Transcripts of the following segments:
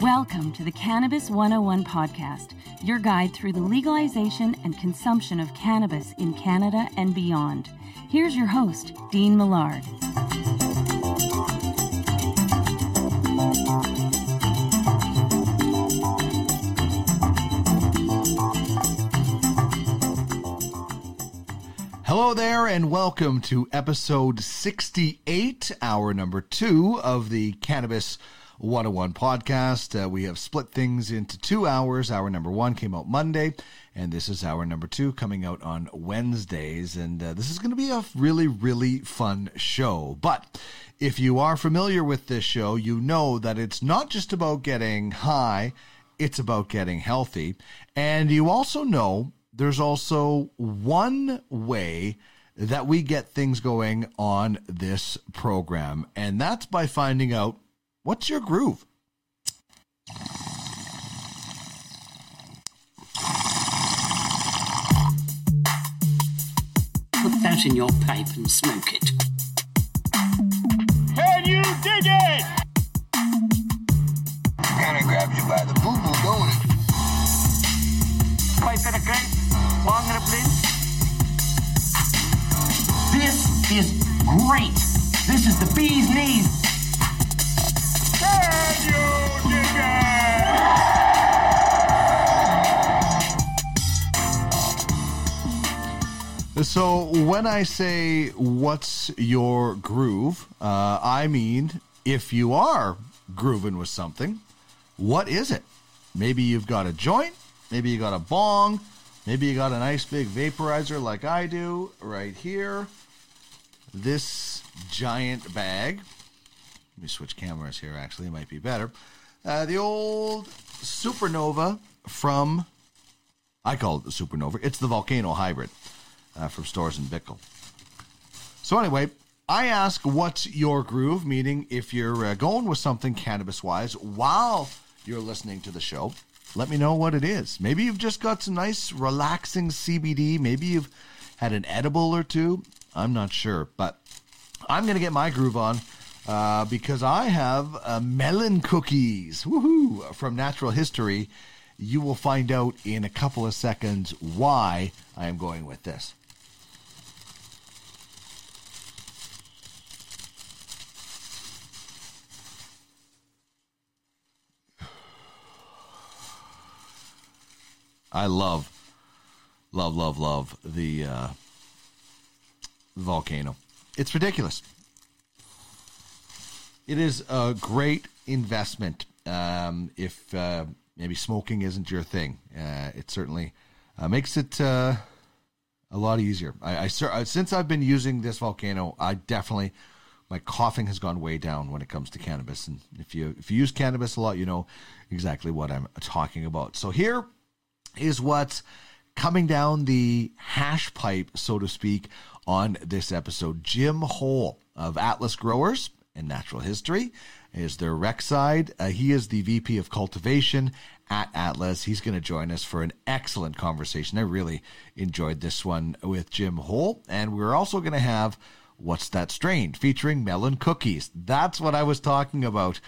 Welcome to the Cannabis 101 Podcast, your guide through the legalization and consumption of cannabis in Canada and beyond. Here's your host, Dean Millard. Hello there, and welcome to episode 68, hour number 2 of the Cannabis 101 Podcast. We have split things into 2 hours. Hour number 1 came out Monday, and this is hour number 2 coming out on Wednesdays. And this is going to be a really, really fun show. But if you are familiar with this show, you know that it's not just about getting high, it's about getting healthy. And you also know there's also one way that we get things going on this program, and that's by finding out what's your groove. Put that in your pipe and smoke it. Can you dig it? Kind of grabs you by the boo-boo, don't it? Pipe in a crank. This is great. This is the bee's knees. Can you dig it? So when I say what's your groove, I mean if you are grooving with something, what is it? Maybe you've got a joint. Maybe you got a bong. Maybe you got a nice big vaporizer like I do right here. This giant bag. Let me switch cameras here, actually. It might be better. The old Supernova from... I call it the Supernova. It's the Volcano Hybrid from Storz & Bickel. So anyway, I ask what's your groove, meaning if you're going with something cannabis-wise while you're listening to the show, let me know what it is. Maybe you've just got some nice, relaxing CBD. Maybe you've had an edible or two. I'm not sure, but I'm going to get my groove on because I have melon cookies. Woohoo! From Natural History. You will find out in a couple of seconds why I am going with this. I love the volcano. It's ridiculous. It is a great investment. If maybe smoking isn't your thing, it certainly makes it a lot easier. Since I've been using this volcano, I definitely, my coughing has gone way down when it comes to cannabis. And if you use cannabis a lot, you know exactly what I'm talking about. So here is what's coming down the hash pipe, so to speak, on this episode. Jim Hole of Atlas Growers and Natural History is their rec side. He is the VP of Cultivation at Atlas. He's going to join us for an excellent conversation. I really enjoyed this one with Jim Hole. And we're also going to have What's That Strain? Featuring Melon Cookies. That's what I was talking about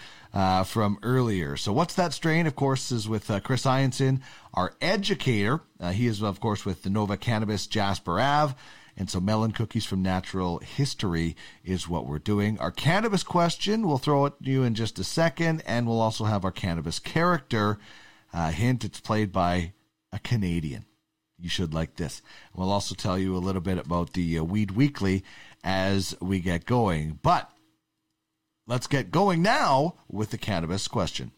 from earlier. So What's That Strain, of course, is with Chris Ianson, our educator. He is, of course, with the Nova Cannabis, Jasper Ave. And so Melon Cookies from Natural History is what we're doing. Our cannabis question, we'll throw it to you in just a second. And we'll also have our cannabis character. Hint, it's played by a Canadian. You should like this. We'll also tell you a little bit about the Weed Weekly as we get going. But let's get going now with the cannabis question.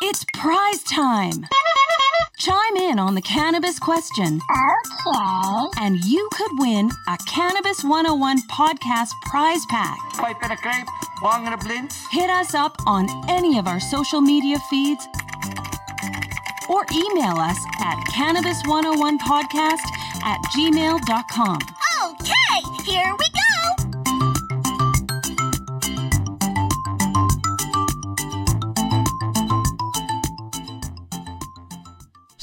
It's prize time. Chime in on the cannabis question. Okay. And you could win a Cannabis 101 Podcast prize pack. Pipe in a grape, bong in a blintz. Hit us up on any of our social media feeds or email us at Cannabis101Podcast@gmail.com. Okay, here we go.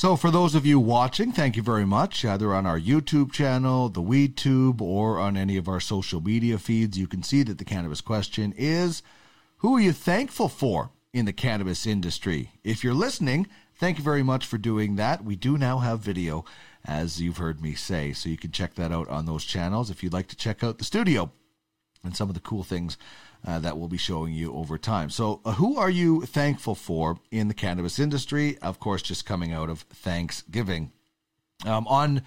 So for those of you watching, thank you very much. Either on our YouTube channel, the WeedTube, or on any of our social media feeds, you can see that the cannabis question is, who are you thankful for in the cannabis industry? If you're listening, thank you very much for doing that. We do now have video, as you've heard me say, so you can check that out on those channels if you'd like to check out the studio and some of the cool things that we'll be showing you over time. So who are you thankful for in the cannabis industry? Of course, just coming out of Thanksgiving. On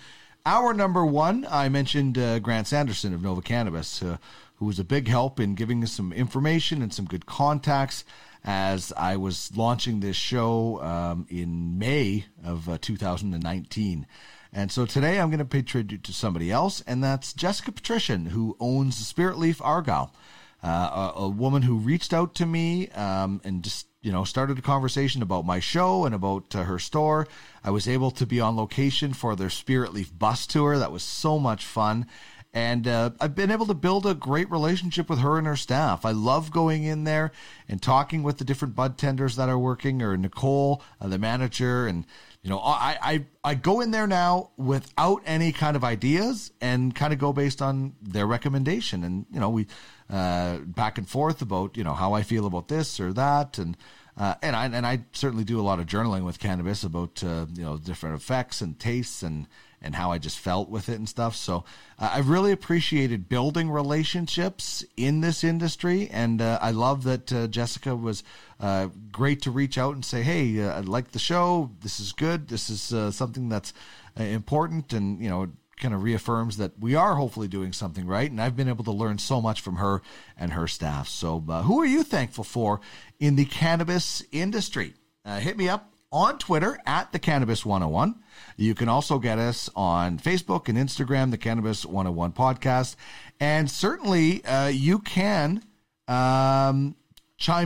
our number one, I mentioned Grant Sanderson of Nova Cannabis, who was a big help in giving us some information and some good contacts as I was launching this show in May of 2019. And so today I'm going to pay tribute to somebody else, and that's Jessica Patrician, who owns the Spirit Leaf Argyle, a woman who reached out to me and just, you know, started a conversation about my show and about her store. I was able to be on location for their Spirit Leaf bus tour. That was so much fun. And I've been able to build a great relationship with her and her staff. I love going in there and talking with the different bud tenders that are working, or Nicole, the manager. And, you know, I go in there now without any kind of ideas and kind of go based on their recommendation. And, you know, we back and forth about, you know, how I feel about this or that. And I certainly do a lot of journaling with cannabis about, you know, different effects and tastes and how I just felt with it and stuff. So I've really appreciated building relationships in this industry. And I love that Jessica was great to reach out and say, hey, I like the show. This is good. This is something that's important. And, you know, kind of reaffirms that we are hopefully doing something right. And I've been able to learn so much from her and her staff. So who are you thankful for in the cannabis industry? Hit me up on Twitter at the Cannabis 101. You can also get us on Facebook and Instagram, the Cannabis 101 Podcast. And certainly you can chime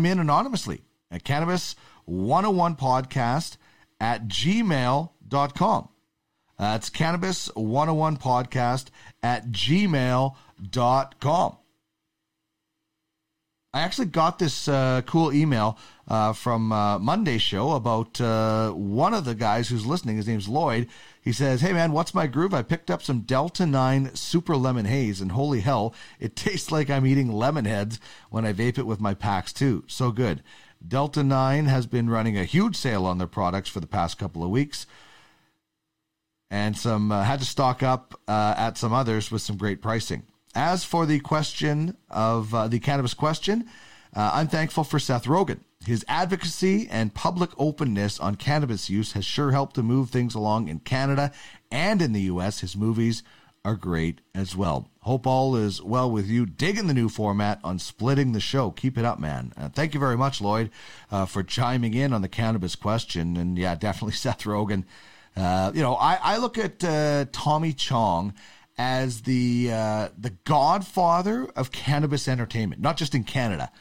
in anonymously at Cannabis101Podcast at gmail.com. That's Cannabis101Podcast at gmail.com. I actually got this cool email from Monday's show about one of the guys who's listening. His name's Lloyd. He says, hey, man, what's my groove? I picked up some Delta 9 Super Lemon Haze, and holy hell, it tastes like I'm eating lemon heads when I vape it with my packs, too. So good. Delta 9 has been running a huge sale on their products for the past couple of weeks. And some had to stock up at some others with some great pricing. As for the question of the cannabis question, I'm thankful for Seth Rogen. His advocacy and public openness on cannabis use has sure helped to move things along in Canada and in the U.S. His movies are great as well. Hope all is well with you. Digging the new format on Splitting the Show. Keep it up, man. Thank you very much, Lloyd, for chiming in on the cannabis question. And, yeah, definitely Seth Rogen. You know, I look at Tommy Chong as the godfather of cannabis entertainment, not just in Canada,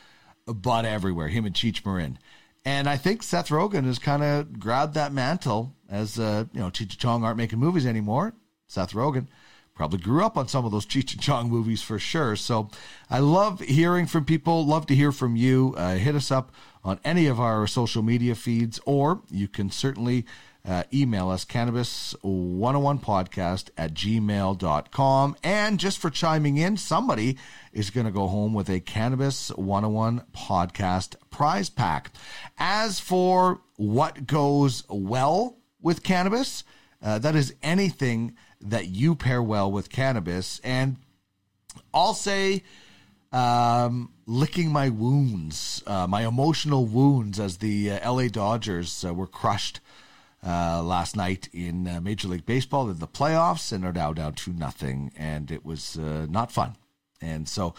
but everywhere, him and Cheech Marin. And I think Seth Rogen has kind of grabbed that mantle as, you know, Cheech and Chong aren't making movies anymore. Seth Rogen probably grew up on some of those Cheech and Chong movies for sure. So I love hearing from people, love to hear from you. Hit us up on any of our social media feeds, or you can certainly email us, Cannabis101Podcast at gmail.com. And just for chiming in, somebody is going to go home with a Cannabis 101 Podcast prize pack. As for what goes well with cannabis, that is anything that you pair well with cannabis. And I'll say licking my wounds, my emotional wounds, as the LA Dodgers were crushed last night in Major League Baseball in the playoffs, and are now down 2-0, and it was not fun. And so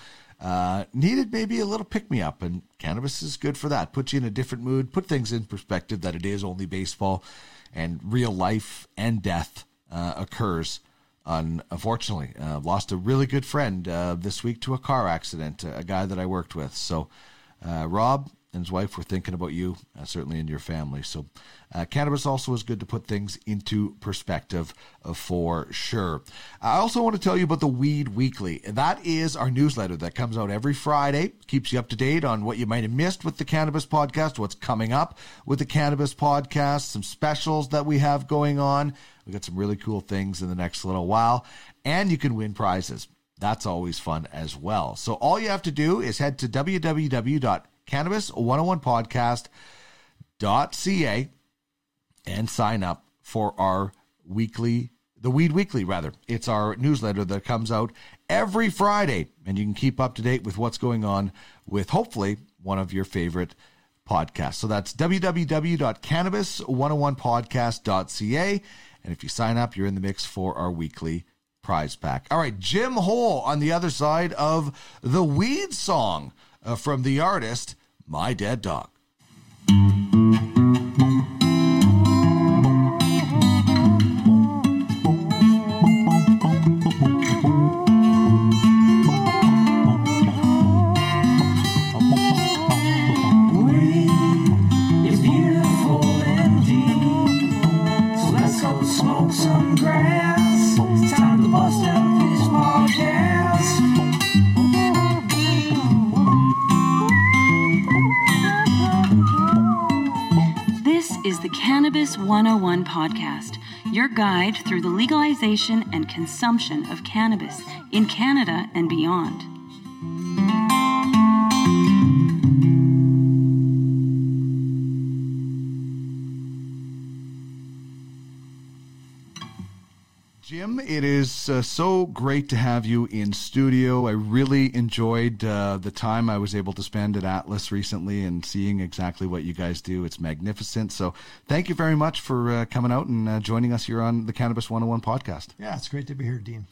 needed maybe a little pick-me-up, and cannabis is good for that. Put you in a different mood, put things in perspective that it is only baseball, and real life and death occurs, unfortunately. Lost a really good friend this week to a car accident, a guy that I worked with. So Rob, and his wife, we're thinking about you, certainly in your family. So cannabis also is good to put things into perspective for sure. I also want to tell you about the Weed Weekly. That is our newsletter that comes out every Friday, keeps you up to date on what you might have missed with the Cannabis Podcast, what's coming up with the Cannabis Podcast, some specials that we have going on. We've got some really cool things in the next little while, and you can win prizes. That's always fun as well. So all you have to do is head to www.Cannabis101Podcast.ca and sign up for our weekly, the Weed Weekly, rather. It's our newsletter that comes out every Friday, and you can keep up to date with what's going on with hopefully one of your favorite podcasts. So that's www.Cannabis101Podcast.ca, and if you sign up, you're in the mix for our weekly prize pack. All right, Jim Hole on the other side of the Weed song from the artist My Dead Dog. Cannabis 101 Podcast, your guide through the legalization and consumption of cannabis in Canada and beyond. Jim, it is so great to have you in studio. I really enjoyed the time I was able to spend at Atlas recently and seeing exactly what you guys do. It's magnificent. So thank you very much for coming out and joining us here on the Cannabis 101 Podcast. Yeah, it's great to be here, Dean.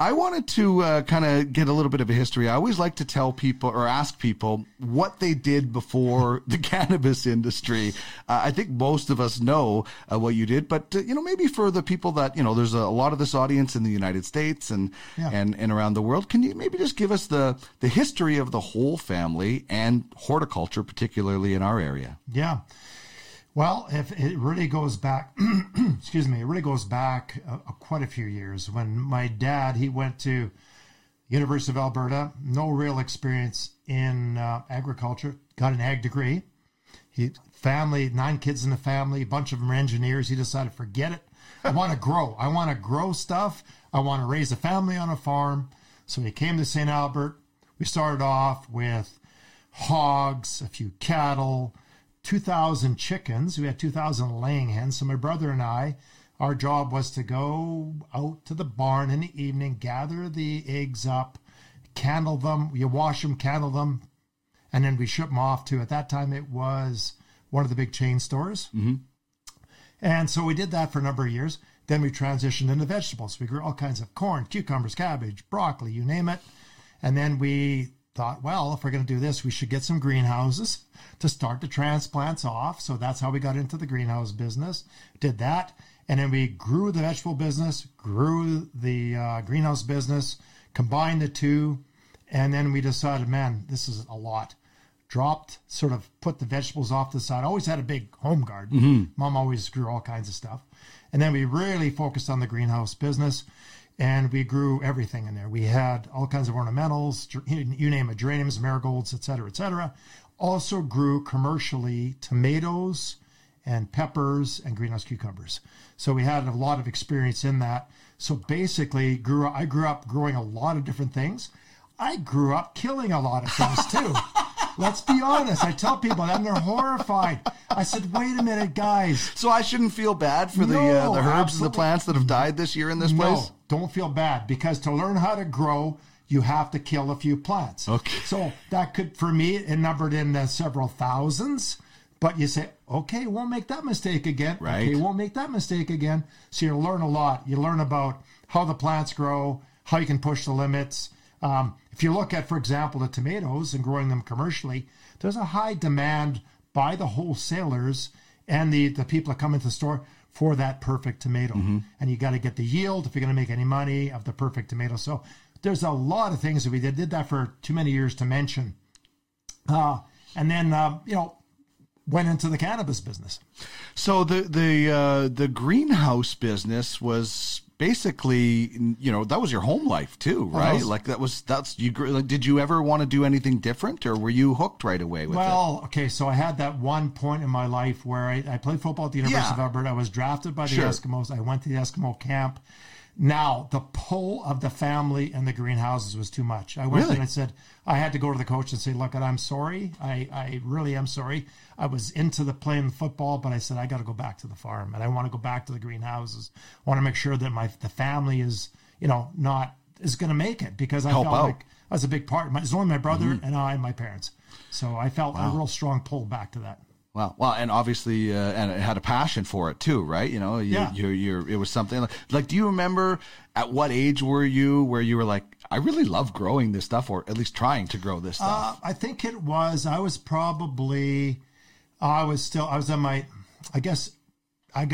I wanted to kind of get a little bit of a history. I always like to tell people or ask people what they did before the cannabis industry. I think most of us know what you did, but, you know, maybe for the people that, you know, there's a lot of this audience in the United States and around the world. Can you maybe just give us the history of the whole family and horticulture, particularly in our area? Yeah. Well, if it really goes back, it really goes back quite a few years when my dad, he went to University of Alberta, no real experience in agriculture, got an ag degree. Nine kids in the family, a bunch of them were engineers. He decided, forget it. I want to grow. I want to grow stuff. I want to raise a family on a farm. So he came to St. Albert. We started off with hogs, a few cattle, 2,000 chickens. We had 2,000 laying hens. So my brother and I, our job was to go out to the barn in the evening, gather the eggs up, candle them. You wash them, candle them, and then we ship them off to, at that time, it was one of the big chain stores. Mm-hmm. And so we did that for a number of years. Then we transitioned into vegetables. We grew all kinds of corn, cucumbers, cabbage, broccoli, you name it. And then we thought, well, if we're going to do this, we should get some greenhouses to start the transplants off. So that's how we got into the greenhouse business, did that. And then we grew the vegetable business, grew the greenhouse business, combined the two. And then we decided, man, this is a lot. Dropped, sort of put the vegetables off the side. Always had a big home garden. Mm-hmm. Mom always grew all kinds of stuff. And then we really focused on the greenhouse business. And we grew everything in there. We had all kinds of ornamentals, you name it, geraniums, marigolds, et cetera, et cetera. Also grew commercially tomatoes and peppers and greenhouse cucumbers. So we had a lot of experience in that. So basically, I grew up growing a lot of different things. I grew up killing a lot of things, too. Let's be honest. I tell people that, and they're horrified. I said, wait a minute, guys. So I shouldn't feel bad for the herbs and the plants that have died this year in this place? No, don't feel bad, because to learn how to grow, you have to kill a few plants. Okay. So that could, for me, it numbered in several thousands. But you say, okay, won't make that mistake again. Right. Okay, won't make that mistake again. So you learn a lot. You learn about how the plants grow, how you can push the limits. If you look at, for example, the tomatoes and growing them commercially, there's a high demand by the wholesalers and the people that come into the store for that perfect tomato. Mm-hmm. And you got to get the yield if you're going to make any money of the perfect tomato. So there's a lot of things that we did that for too many years to mention. and then, went into the cannabis business. So the greenhouse business was basically, that was your home life too, right? Well, like did you ever want to do anything different, or were you hooked right away with it? Well, okay. So I had that one point in my life where I played football at the University of Alberta. I was drafted by the Eskimos. I went to the Eskimo camp. Now, the pull of the family and the greenhouses was too much. I went and I said, I had to go to the coach and say, look, I'm sorry. I really am sorry. I was into playing football, but I said, I got to go back to the farm, and I want to go back to the greenhouses. I want to make sure that the family is, is going to make it, because I felt like I was a big part. It was only my brother and I and my parents. So I felt a real strong pull back to that. Wow. Well, and obviously, and it had a passion for it too, right? It was something like, do you remember at what age were you, where you were like, I really love growing this stuff, or at least trying to grow this stuff? I think it was, I got to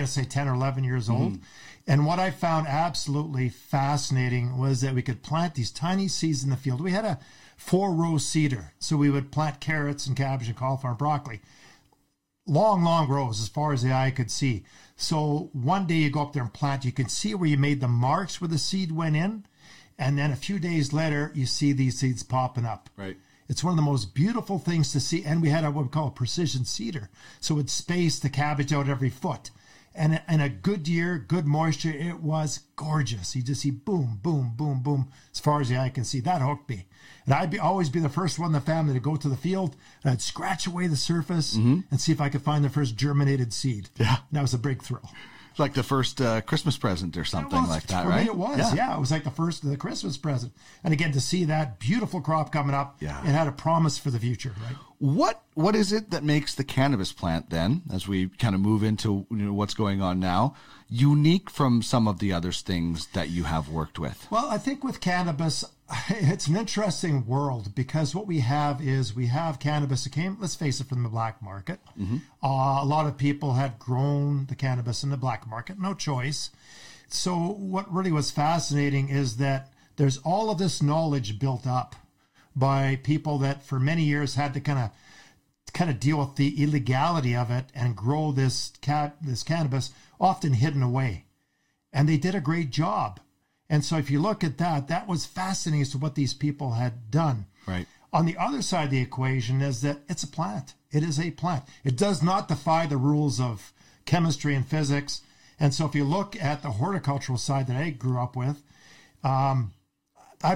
say 10 or 11 years old. And what I found absolutely fascinating was that we could plant these tiny seeds in the field. We had a 4-row cedar, so we would plant carrots and cabbage and cauliflower and broccoli. Long rows as far as the eye could see. So one day you go up there and plant, you can see where you made the marks where the seed went in, and then a few days later you see these seeds popping up. Right. It's one of the most beautiful things to see. And we had what we call a precision seeder, so it would space the cabbage out every foot. And in a good year, good moisture, it was gorgeous. You just see boom, boom, boom, boom as far as the eye can see. That hooked me. And I'd always be the first one in the family to go to the field, and I'd scratch away the surface and see if I could find the first germinated seed. Yeah. And that was a big thrill. It's like the first Christmas present or something like that, right? It was, yeah. It was like the first of the Christmas present. And again, to see that beautiful crop coming up, it had a promise for the future, right? What is it that makes the cannabis plant then, as we kind of move into what's going on now, unique from some of the other things that you have worked with? Well, I think with cannabis, it's an interesting world, because what we have is cannabis that came, let's face it, from the black market. A lot of people had grown the cannabis in the black market, no choice. So what really was fascinating is that there's all of this knowledge built up by people that for many years had to kind of deal with the illegality of it and grow this cannabis, often hidden away. And they did a great job. And so if you look at that, that was fascinating as to what these people had done. Right. On the other side of the equation is that it's a plant. It is a plant. It does not defy the rules of chemistry and physics. And so if you look at the horticultural side that I grew up with, I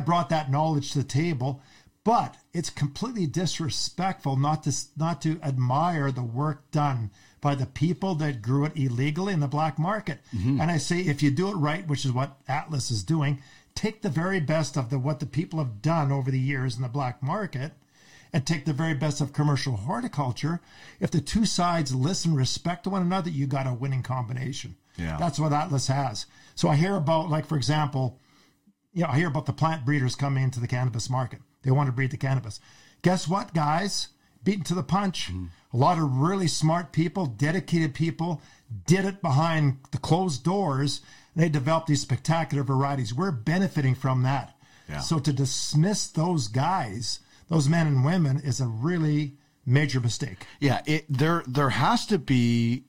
brought that knowledge to the table, but it's completely disrespectful not to admire the work done by the people that grew it illegally in the black market. And I say, if you do it right, which is what Atlas is doing, take the very best of what the people have done over the years in the black market, and take the very best of commercial horticulture. If the two sides listen, respect to one another, you got a winning combination. Yeah, that's what Atlas has. So I hear about, like, for example, I hear about the plant breeders coming into the cannabis market. They want to breed the cannabis. Guess what, guys? Beaten to the punch. A lot of really smart people, dedicated people, did it behind the closed doors, and they developed these spectacular varieties. We're benefiting from that. Yeah. So to dismiss those guys, those men and women, is a really major mistake. Yeah, there has to be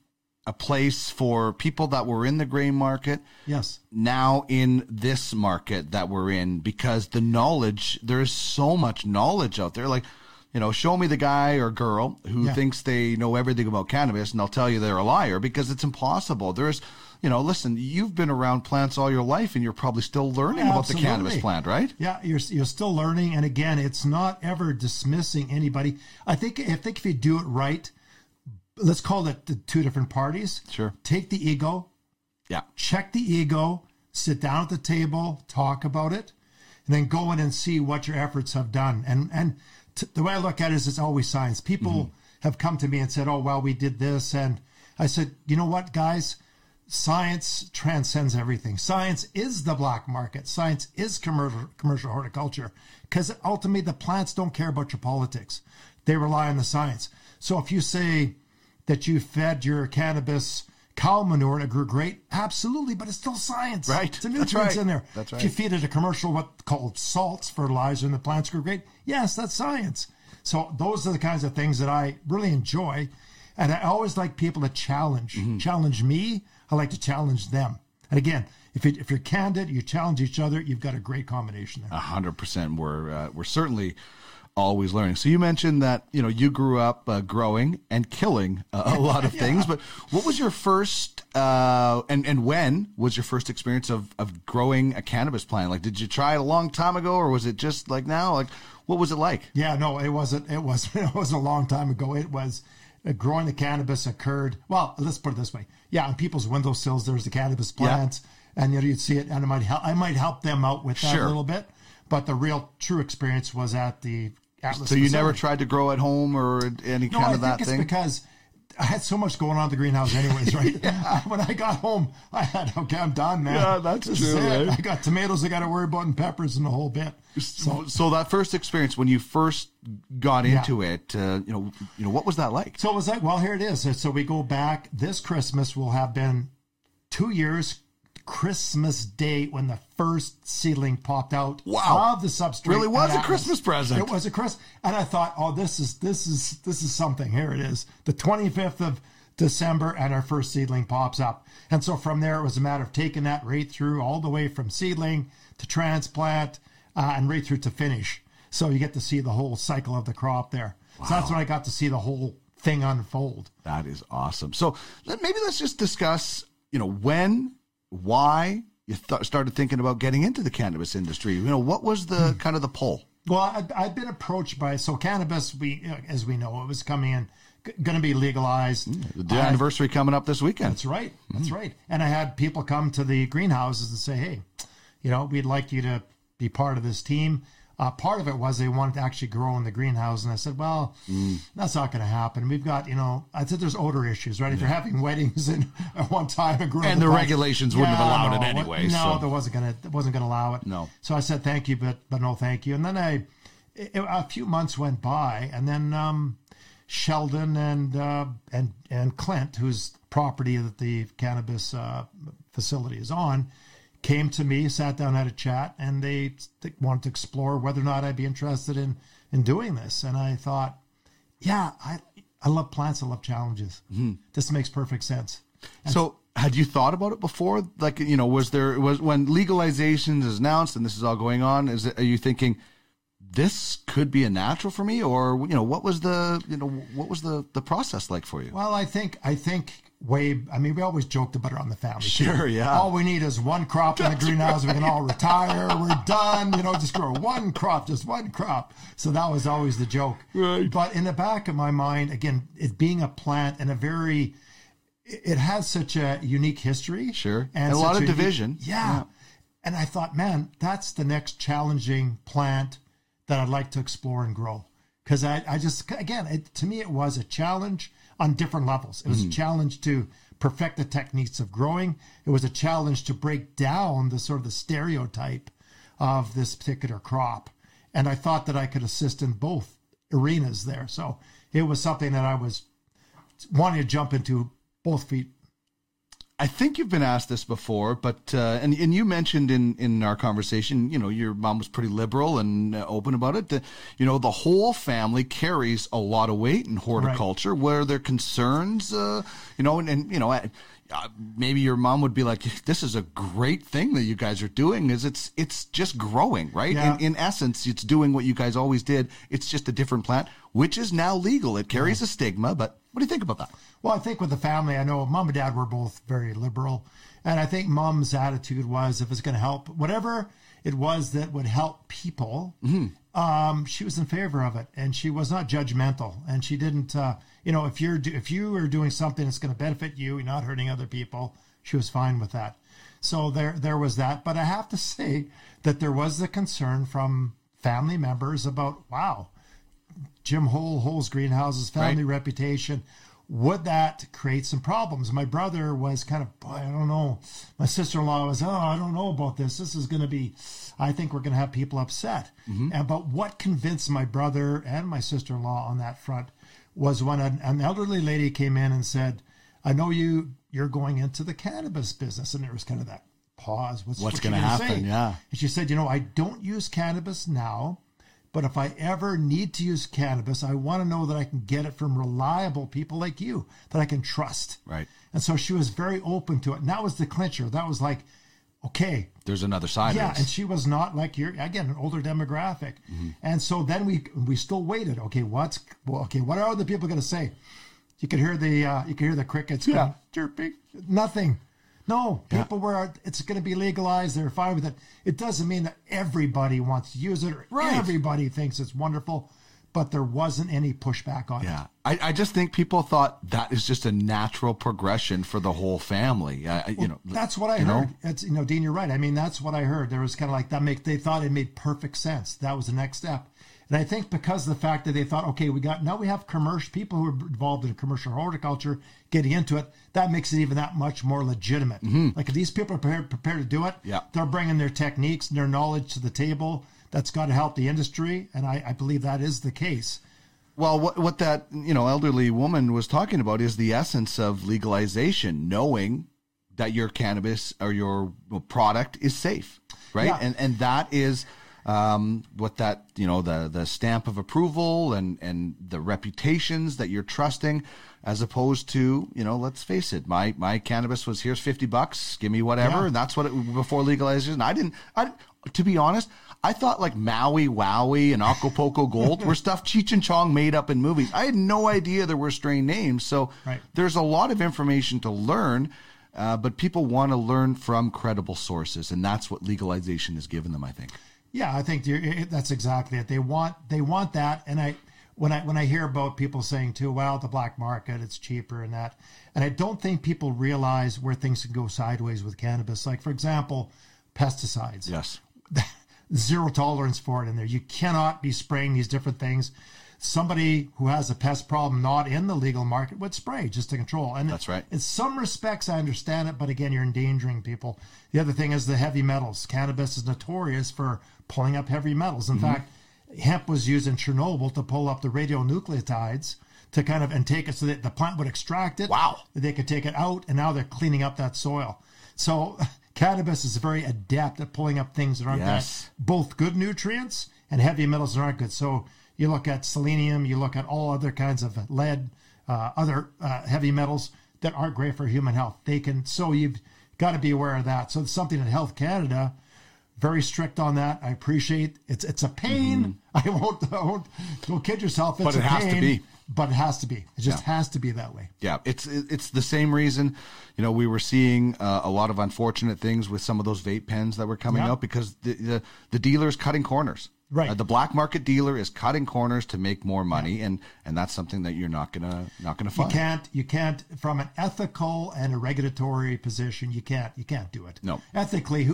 a place for people that were in the gray market. Yes. Now in this market that we're in, because the knowledge, there is so much knowledge out there. Like, show me the guy or girl who thinks they know everything about cannabis, and I'll tell you they're a liar, because it's impossible. There's, listen, you've been around plants all your life, and you're probably still learning about the cannabis plant, right? Yeah. You're still learning. And again, it's not ever dismissing anybody. I think if you do it right, let's call it the two different parties. Sure. Take the ego. Yeah. Check the ego. Sit down at the table. Talk about it. And then go in and see what your efforts have done. And the way I look at it is it's always science. People have come to me and said, we did this. And I said, you know what, guys? Science transcends everything. Science is the black market. Science is commercial horticulture. Because ultimately, the plants don't care about your politics. They rely on the science. So if you say that you fed your cannabis cow manure and it grew great, absolutely, but it's still science. Right. It's the nutrients in there. That's right. If you feed it a commercial, what's called salts, fertilizer, and the plants grew great, yes, that's science. So those are the kinds of things that I really enjoy. And I always like people to challenge me. I like to challenge them. And again, if you're candid, you challenge each other, you've got a great combination there. 100%. We're certainly always learning. So you mentioned that, you know, you grew up growing and killing a lot of things, but what was your first, and when was your first experience of growing a cannabis plant? Like, did you try it a long time ago, or was it just like now? Like, what was it like? Yeah, no, it was a long time ago. It was growing the cannabis occurred. Well, let's put it this way. Yeah. On people's windowsills, there's the cannabis plants, and you know, you'd see it, and I might help them out with that a little bit. But the real true experience was at the Atlas. So you never tried to grow at home or any kind of that thing? No, I think it's because I had so much going on at the greenhouse anyways, right? When I got home, I had, okay, I'm done, man. Yeah, that's true, right? I got tomatoes I got to worry about and peppers and the whole bit. So that first experience, when you first got into it, you know, what was that like? So it was like, well, here it is. So we go back. This Christmas will have been 2 years Christmas Day when the first seedling popped out of the substrate. Really was a Christmas present. It was a Christmas. And I thought, oh, this is something. Here it is. The 25th of December and our first seedling pops up. And so from there, it was a matter of taking that right through all the way from seedling to transplant and right through to finish. So you get to see the whole cycle of the crop there. Wow. So that's when I got to see the whole thing unfold. That is awesome. So maybe let's just discuss, you know, why you started thinking about getting into the cannabis industry. You know, what was the kind of the pull? Well, I've been approached by, so cannabis, as we know, it was coming in, going to be legalized. The anniversary coming up this weekend. That's right. That's right. And I had people come to the greenhouses and say, hey, you know, we'd like you to be part of this team. Part of it was they wanted to actually grow in the greenhouse. And I said, well, that's not going to happen. We've got, you know, I said there's odor issues, right? If you're having weddings at one time. And the regulations wouldn't have allowed it anyway. No, there wasn't going to allow it. No. So I said, thank you, but no thank you. And then a few months went by, and then Sheldon and Clint, whose property that the cannabis facility is on, came to me, sat down, had a chat, and they wanted to explore whether or not I'd be interested in doing this. And I thought, I love plants. I love challenges. Mm-hmm. This makes perfect sense. And so had you thought about it before? Like, you know, was when legalization is announced and this is all going on, are you thinking this could be a natural for me? Or, you know, what was the process like for you? Well, I think we always joked about it on the family. Sure, yeah. All we need is one crop in the greenhouse. Right. We can all retire. We're done. You know, just grow one crop, just one crop. So that was always the joke. Right. But in the back of my mind, again, it being a plant and it has such a unique history. Sure. And a lot of division. Yeah. And I thought, man, that's the next challenging plant that I'd like to explore and grow. Because to me, it was a challenge on different levels. It was a challenge to perfect the techniques of growing. It was a challenge to break down the sort of the stereotype of this particular crop. And I thought that I could assist in both arenas there. So it was something that I was wanting to jump into both feet. I think you've been asked this before, but and you mentioned in our conversation, you know, your mom was pretty liberal and open about it. You know, the whole family carries a lot of weight in horticulture. Right. Were there concerns, you know, and you know, maybe your mom would be like, "This is a great thing that you guys are doing. It's just growing, right? Yeah. In essence, it's doing what you guys always did. It's just a different plant, which is now legal. It carries a stigma, but." What do you think about that? Well, I think with the family, I know mom and dad were both very liberal. And I think mom's attitude was if it's going to help, whatever it was that would help people, she was in favor of it. And she was not judgmental. And she didn't, you know, if you are doing something that's going to benefit you, you're not hurting other people, she was fine with that. So there was that. But I have to say that there was the concern from family members about, wow, Jim Hole, Hole's Greenhouses, family reputation. Would that create some problems? My brother was kind of, boy, I don't know. My sister-in-law was, oh, I don't know about this. This is going to be, I think we're going to have people upset. And, but what convinced my brother and my sister-in-law on that front was when an elderly lady came in and said, I know you're going into the cannabis business. And there was kind of that pause. What's going to happen? Say? Yeah. And she said, you know, I don't use cannabis now. But if I ever need to use cannabis, I want to know that I can get it from reliable people like you that I can trust. Right. And so she was very open to it. And that was the clincher. That was like, okay, there's another side. Yeah. And she was not like you're, again, an older demographic. Mm-hmm. And so then we still waited. Okay. What are the people going to say? You could hear the crickets going, chirping. Nothing. No, people were, it's going to be legalized. They're fine with it. It doesn't mean that everybody wants to use it or everybody thinks it's wonderful, but there wasn't any pushback on it. Yeah, I just think people thought that is just a natural progression for the whole family. That's what I heard. Dean, you're right. I mean, that's what I heard. There was kind of like they thought it made perfect sense. That was the next step. And I think because of the fact that they thought, okay, we have commercial people who are involved in commercial horticulture getting into it, that makes it even that much more legitimate. Mm-hmm. Like if these people are prepared to do it, they're bringing their techniques and their knowledge to the table. That's got to help the industry, and I believe that is the case. Well, what that elderly woman was talking about is the essence of legalization, knowing that your cannabis or your product is safe, right? Yeah. And that is... what that, the stamp of approval and the reputations that you're trusting, as opposed to, let's face it, my cannabis was, here's $50, give me whatever. Yeah. And that's what it, before legalization, to be honest, I thought like Maui Wowie and Acapulco Gold were stuff Cheech and Chong made up in movies. I had no idea there were strain names. So there's a lot of information to learn. But people want to learn from credible sources. And that's what legalization has given them, I think. Yeah, I think that's exactly it. They want that, and when I hear about people saying too, well, the black market, it's cheaper and that, and I don't think people realize where things can go sideways with cannabis. Like for example, pesticides. Yes, zero tolerance for it in there. You cannot be spraying these different things. Somebody who has a pest problem not in the legal market would spray just to control. And that's right. In some respects, I understand it, but again, you're endangering people. The other thing is the heavy metals. Cannabis is notorious for pulling up heavy metals. In fact, hemp was used in Chernobyl to pull up the radionuclides to kind of and take it so that the plant would extract it. Wow. They could take it out, and now they're cleaning up that soil. So cannabis is very adept at pulling up things that aren't good, both good nutrients and heavy metals that aren't good. So you look at selenium, you look at all other kinds of lead, other heavy metals that aren't great for human health. So you've got to be aware of that. So it's something that Health Canada, very strict on that. I appreciate it's a pain. Mm-hmm. I won't don't kid yourself. It's But it has to be. It just has to be that way. Yeah, it's the same reason, we were seeing a lot of unfortunate things with some of those vape pens that were coming out because the dealer is cutting corners. Right. The black market dealer is cutting corners to make more money, and that's something that you're not gonna find. You can't from an ethical and a regulatory position. You can't do it. No. Ethically,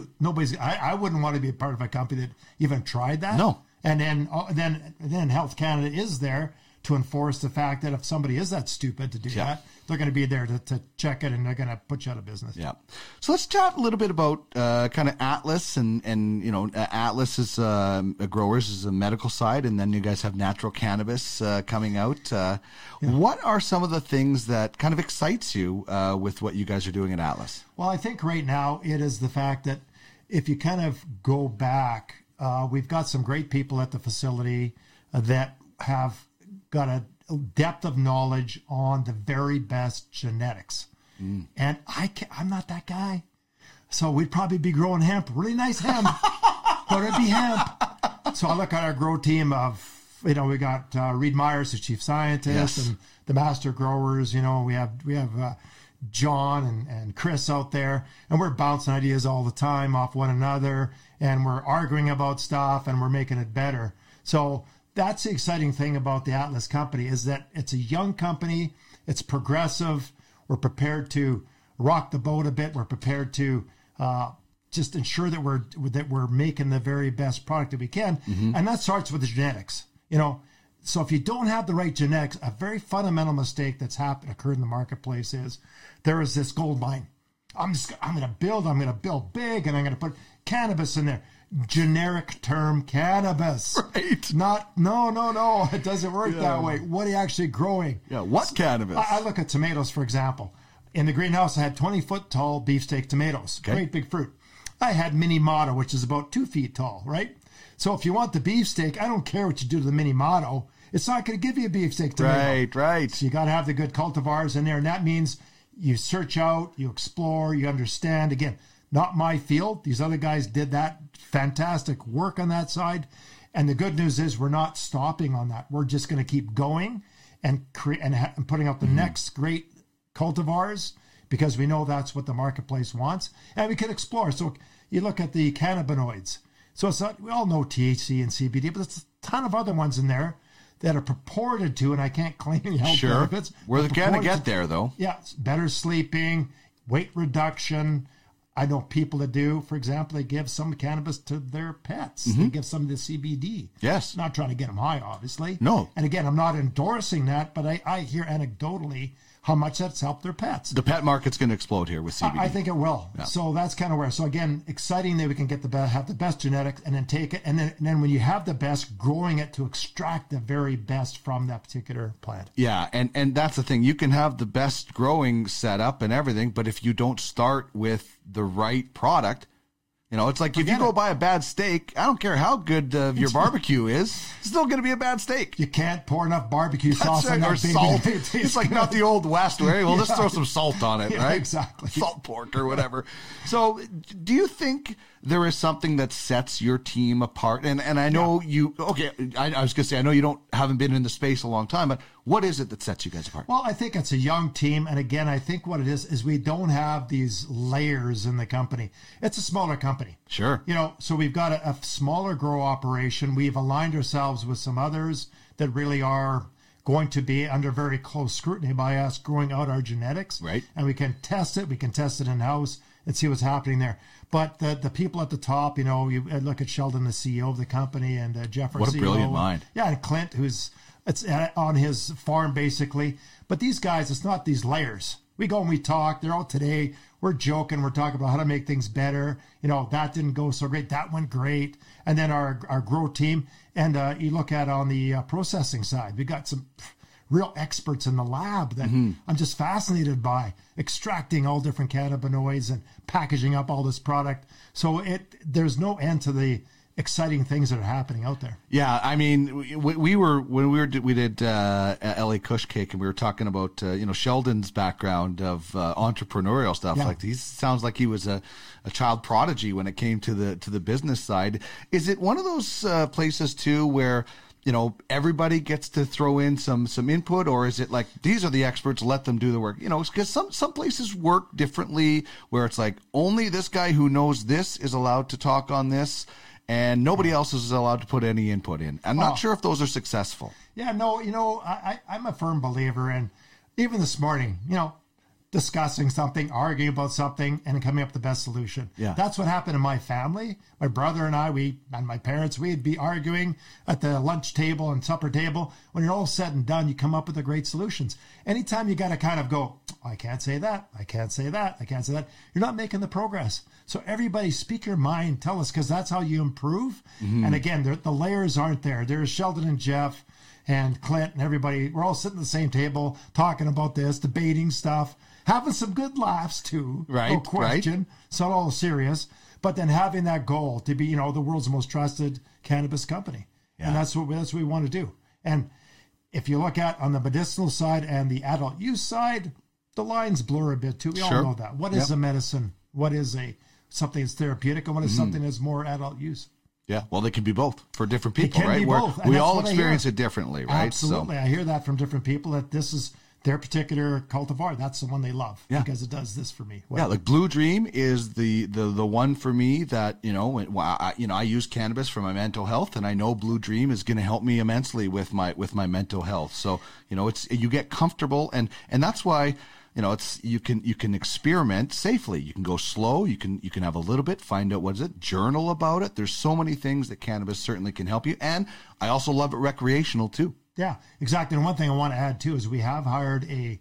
I wouldn't want to be a part of a company that even tried that. No. And then Health Canada is there to enforce the fact that if somebody is that stupid to do that, they're going to be there to check it, and they're going to put you out of business. Yeah. So let's chat a little bit about kind of Atlas and Atlas is growers is a medical side, and then you guys have Natural Cannabis coming out. What are some of the things that kind of excites you with what you guys are doing at Atlas? Well, I think right now it is the fact that if you kind of go back, we've got some great people at the facility that have got a depth of knowledge on the very best genetics. And I'm not that guy. So we'd probably be growing hemp, really nice hemp, but it'd be hemp. So I look at our grow team of, we got Reed Myers, the chief scientist, and the master growers. We have John and Chris out there, and we're bouncing ideas all the time off one another, and we're arguing about stuff, and we're making it better. So that's the exciting thing about the Atlas company is that it's a young company. It's progressive. We're prepared to rock the boat a bit. We're prepared to just ensure that we're making the very best product that we can. Mm-hmm. And that starts with the genetics, So if you don't have the right genetics, a very fundamental mistake that's occurred in the marketplace is there is this gold mine. I'm going to build big, and I'm going to put cannabis in there. Generic term cannabis. Right. No. It doesn't work that way. What are you actually growing? Yeah, what cannabis? I look at tomatoes, for example. In the greenhouse, I had 20-foot tall beefsteak tomatoes. Okay. Great big fruit. I had mini mata, which is about 2 feet tall, right? So if you want the beefsteak, I don't care what you do to the Mini-Motto. It's not going to give you a beefsteak tomato. Right, right. So you got to have the good cultivars in there. And that means you search out, you explore, you understand. Again, not my field. These other guys did that fantastic work on that side. And the good news is we're not stopping on that. We're just going to keep going and putting out the next great cultivars because we know that's what the marketplace wants. And we can explore. So you look at the cannabinoids. So it's not, we all know THC and CBD, but there's a ton of other ones in there that are purported to, and I can't claim any health benefits. We're going to get there, though. Yeah, better sleeping, weight reduction. I know people that do, for example, they give some cannabis to their pets. They give some of the CBD. Yes. Not trying to get them high, obviously. No. And again, I'm not endorsing that, but I hear anecdotally how much that's helped their pets. The pet market's going to explode here with CBD. I think it will. Yeah. So that's kind of where. So again, exciting that we can get have the best genetics and then take it. And then when you have the best, growing it to extract the very best from that particular plant. Yeah, and that's the thing. You can have the best growing setup and everything, but if you don't start with the right product, you know, it's like if you go buy a bad steak, I don't care how good your barbecue is, it's still going to be a bad steak. You can't pour enough barbecue sauce on or salt. It's like not the old West way. Well, let's throw some salt on it, right? Exactly. Salt pork or whatever. So do you think there is something that sets your team apart? And I know you, okay, I was going to say, I know you haven't been in the space a long time, but what is it that sets you guys apart? Well, I think it's a young team. And again, I think what it is we don't have these layers in the company. It's a smaller company. Sure. You know, so we've got a smaller grow operation. We've aligned ourselves with some others that really are going to be under very close scrutiny by us growing out our genetics. Right. And we can test it. We can test it in-house and see what's happening there. But the people at the top, you know, you look at Sheldon, the CEO of the company, and Jeffrey. What a CEO, brilliant mind. Yeah, and Clint, who's... It's on his farm, basically. But these guys, it's not these layers. We go and we talk. They're out today. We're joking. We're talking about how to make things better. You know, that didn't go so great. That went great. And then our grow team. And you look at on the processing side, we got some real experts in the lab that I'm just fascinated by, extracting all different cannabinoids and packaging up all this product. So there's no end to the exciting things that are happening out there. Yeah, I mean, we did LA Kush Cake, and we were talking about Sheldon's background of entrepreneurial stuff. Yeah. Like he sounds like he was a child prodigy when it came to the business side. Is it one of those places too where everybody gets to throw in some input, or is it like these are the experts, let them do the work? You know, because some places work differently, where it's like only this guy who knows this is allowed to talk on this. And nobody else is allowed to put any input in. I'm not sure if those are successful. Yeah, no, I'm a firm believer in, even this morning, discussing something, arguing about something, and coming up with the best solution. Yeah. That's what happened in my family. My brother and I, and my parents, we'd be arguing at the lunch table and supper table. When you're all said and done, you come up with the great solutions. Anytime you got to kind of go, I can't say that, I can't say that, I can't say that, you're not making the progress. So everybody speak your mind, tell us, because that's how you improve. Mm-hmm. And again, the layers aren't there. There's Sheldon and Jeff and Clint and everybody. We're all sitting at the same table talking about this, debating stuff, having some good laughs too. Right, no question. Right. It's not all serious. But then having that goal to be, the world's most trusted cannabis company. Yeah. And that's what we want to do. And if you look at on the medicinal side and the adult use side, the lines blur a bit too. We all know that. What is a medicine? What is something that's therapeutic, and what is something that's more adult use? Yeah, well, they can be both for different people, right? We all experience it differently, right? Absolutely. So. I hear that from different people that this is their particular cultivar. That's the one they love because it does this for me. Whatever. Yeah, like Blue Dream is the one for me that, I use cannabis for my mental health, and I know Blue Dream is going to help me immensely with my mental health. So, it's you get comfortable, and that's why it's you can experiment safely. You can go slow. You can have a little bit, find out journal about it. There's so many things that cannabis certainly can help you, and I also love it recreational too. Yeah, exactly. And one thing I want to add too is we have hired a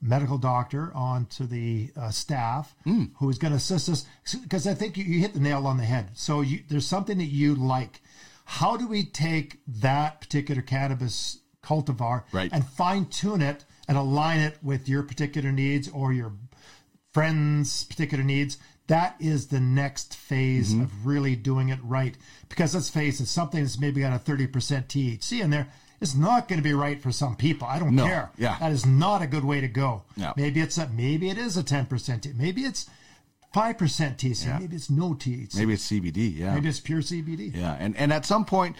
medical doctor onto the staff who is going to assist us, because I think you hit the nail on the head. So there's something that you like. How do we take that particular cannabis cultivar and fine tune it? And align it with your particular needs or your friend's particular needs. That is the next phase of really doing it right. Because let's face it, something that's maybe got a 30% THC in there is not going to be right for some people. I don't care. Yeah. That is not a good way to go. Yeah. Maybe it is a 10%. Maybe it's 5% THC. Yeah. Maybe it's no THC. Maybe it's CBD. Yeah. Maybe it's pure CBD. Yeah. And at some point,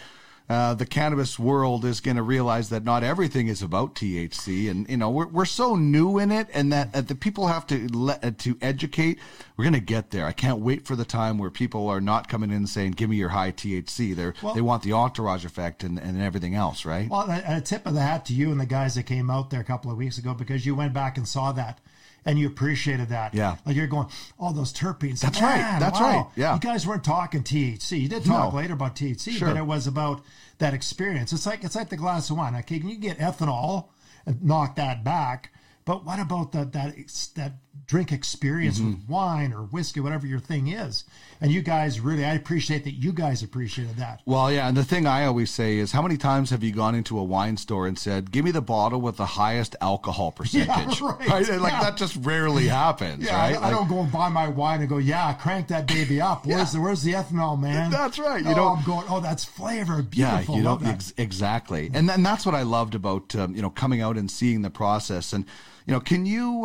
the cannabis world is going to realize that not everything is about THC, and we're so new in it, and that the people have to educate. We're going to get there. I can't wait for the time where people are not coming in and saying, "Give me your high THC." They want the entourage effect and everything else, right? Well, a tip of the hat to you and the guys that came out there a couple of weeks ago, because you went back and saw that. And you appreciated that. Yeah. Like you're going, all those terpenes. That's right. That's wow. right. Yeah. You guys weren't talking THC. You did talk later about THC, but it was about that experience. It's like the glass of wine. Okay, can you get ethanol and knock that back? But what about that drink experience with wine or whiskey, whatever your thing is? And you guys I appreciate that you guys appreciated that. Well, yeah, and the thing I always say is, how many times have you gone into a wine store and said, give me the bottle with the highest alcohol percentage? Yeah, right? That just rarely happens, right? I don't go and buy my wine and go, crank that baby up. Where's the ethanol, man? That's right. I'm going, that's flavor, beautiful. Yeah, you don't, exactly. And then that's what I loved about, coming out and seeing the process. And can you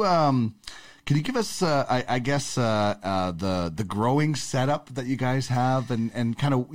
give us, the growing setup that you guys have, and kind of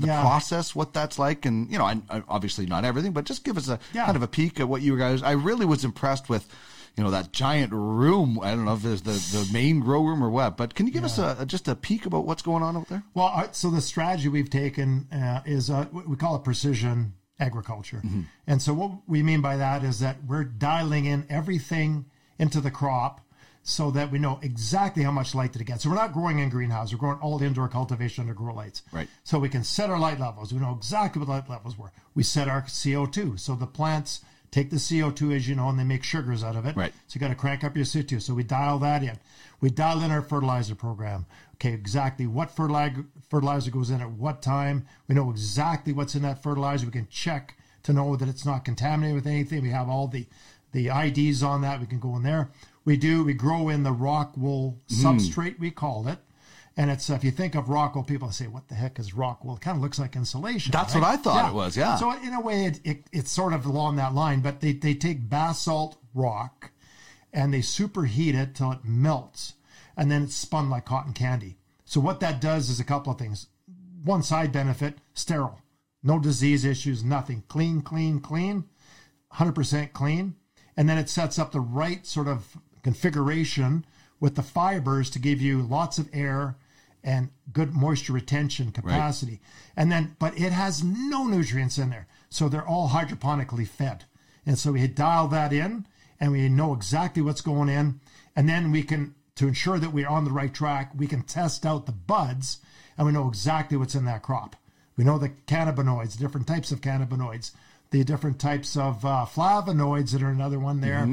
process, what that's like, and I obviously not everything, but just give us a kind of a peek at what you guys. I really was impressed with, that giant room. I don't know if there's the main grow room or what, but can you give us just a peek about what's going on out there? Well, so the strategy we've taken is we call it precision agriculture. Mm-hmm. And so what we mean by that is that we're dialing in everything into the crop so that we know exactly how much light to get. So we're not growing in greenhouse. We're growing all indoor cultivation under grow lights. Right. So we can set our light levels. We know exactly what light levels were. We set our CO2. So the plants take the CO2, as you know, and they make sugars out of it. Right. So you got to crank up your CO2. So we dial that in. We dial in our fertilizer program. Okay, exactly what fertilizer goes in at what time. We know exactly what's in that fertilizer. We can check to know that it's not contaminated with anything. We have all the IDs on that. We can go in there. We grow in the rock wool substrate, we call it. And it's, if you think of rock wool, people say, what the heck is rock wool? It kind of looks like insulation. That's right? What I thought it was, yeah. So in a way, it's sort of along that line, but they take basalt rock and they superheat it till it melts. And then it's spun like cotton candy. So what that does is a couple of things. One side benefit, sterile. No disease issues, nothing. Clean, 100% clean. And then it sets up the right sort of configuration with the fibers to give you lots of air and good moisture retention capacity. Right. But it has no nutrients in there. So they're all hydroponically fed. And so we dial that in and we know exactly what's going in. And then we can, to ensure that we're on the right track, we can test out the buds and we know exactly what's in that crop. We know the cannabinoids, different types of cannabinoids, the different types of flavonoids that are another one there,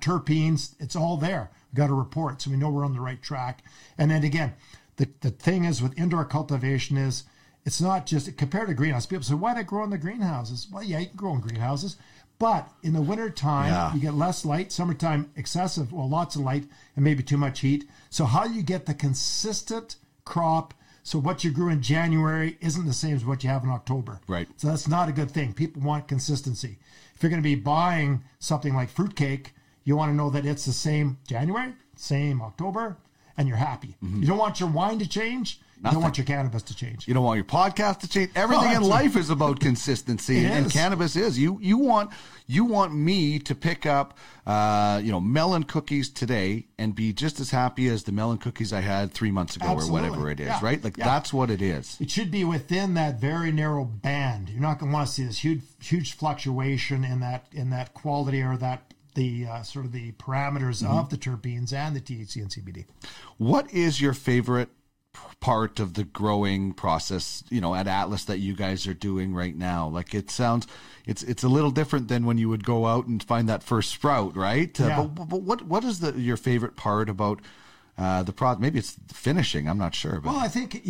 terpenes, it's all there. We've got a report, so we know we're on the right track. And then again, the thing is with indoor cultivation is, it's not just, compared to greenhouse, people say, why do I grow in the greenhouses? Well, yeah, you can grow in greenhouses, but in the wintertime, you get less light, summertime excessive, well, lots of light, and maybe too much heat. So how you get the consistent crop, so what you grew in January isn't the same as what you have in October. Right. So that's not a good thing. People want consistency. If you're going to be buying something like fruitcake, you want to know that it's the same January, same October, and you're happy. Mm-hmm. You don't want your wine to change. Nothing. You don't want your cannabis to change. You don't want your podcast to change. Everything in life is about consistency, and cannabis is. You want me to pick up, melon cookies today and be just as happy as the melon cookies I had 3 months ago or whatever it is, right? That's what it is. It should be within that very narrow band. You're not going to want to see this huge fluctuation in that quality or that the parameters of the terpenes and the THC and CBD. What is your favorite part of the growing process, at Atlas that you guys are doing right now? Like it sounds, it's a little different than when you would go out and find that first sprout, right? Yeah. But what is your favorite part about the product? Maybe it's the finishing. I'm not sure. But. Well, I think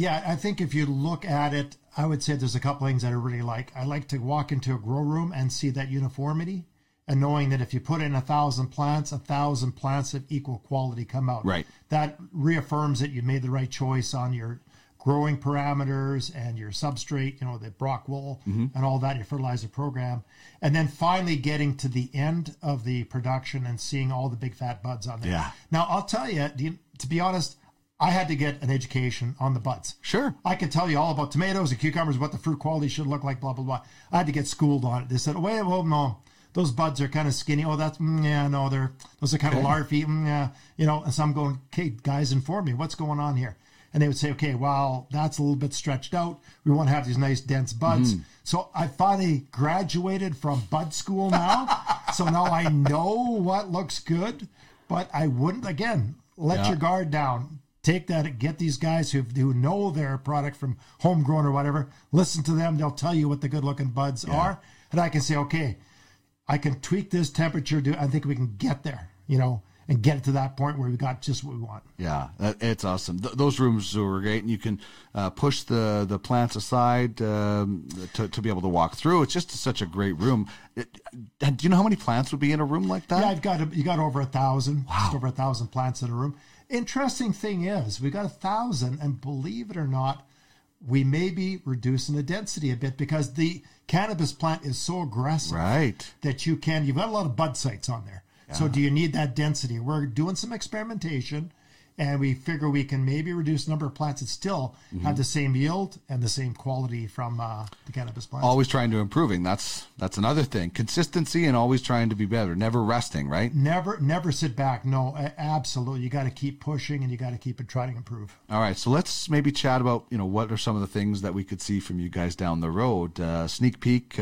if you look at it, I would say there's a couple things that I really like. I like to walk into a grow room and see that uniformity and knowing that if you put in 1,000 plants, 1,000 plants of equal quality come out. Right. That reaffirms that you made the right choice on your growing parameters and your substrate, you know, the Brock wool and all that, your fertilizer program. And then finally getting to the end of the production and seeing all the big fat buds on there. Yeah. Now, I'll tell you, to be honest, I had to get an education on the buds. Sure. I could tell you all about tomatoes and cucumbers, what the fruit quality should look like, blah, blah, blah. I had to get schooled on it. They said, well, no. Those buds are kind of skinny. Oh, that's, those are kind of larvae. And so I'm going, okay, guys, inform me. What's going on here? And they would say, okay, well, that's a little bit stretched out. We want to have these nice, dense buds. So I finally graduated from bud school now. So now I know what looks good, but I wouldn't, again, let your guard down. Take that, get these guys who know their product from homegrown or whatever. Listen to them. They'll tell you what the good-looking buds are. And I can say, okay, I can tweak this temperature. I think we can get there, and get it to that point where we got just what we want. Yeah, it's awesome. Those rooms are great, and you can push the plants aside to be able to walk through. It's just such a great room. Do you know how many plants would be in a room like that? Yeah, you got over 1,000. Wow. Just over 1,000 plants in a room. Interesting thing is, we got 1,000, and believe it or not, we may be reducing the density a bit because the cannabis plant is so aggressive that you've got a lot of bud sites on there. Yeah. So do you need that density? We're doing some experimentation, and we figure we can maybe reduce the number of plants that still have the same yield and the same quality from the cannabis plants. Always trying to improving. That's another thing. Consistency and always trying to be better. Never resting, right? Never sit back. No, absolutely. You got to keep pushing, and you got to keep trying to improve. All right. So let's maybe chat about, what are some of the things that we could see from you guys down the road? Sneak peek.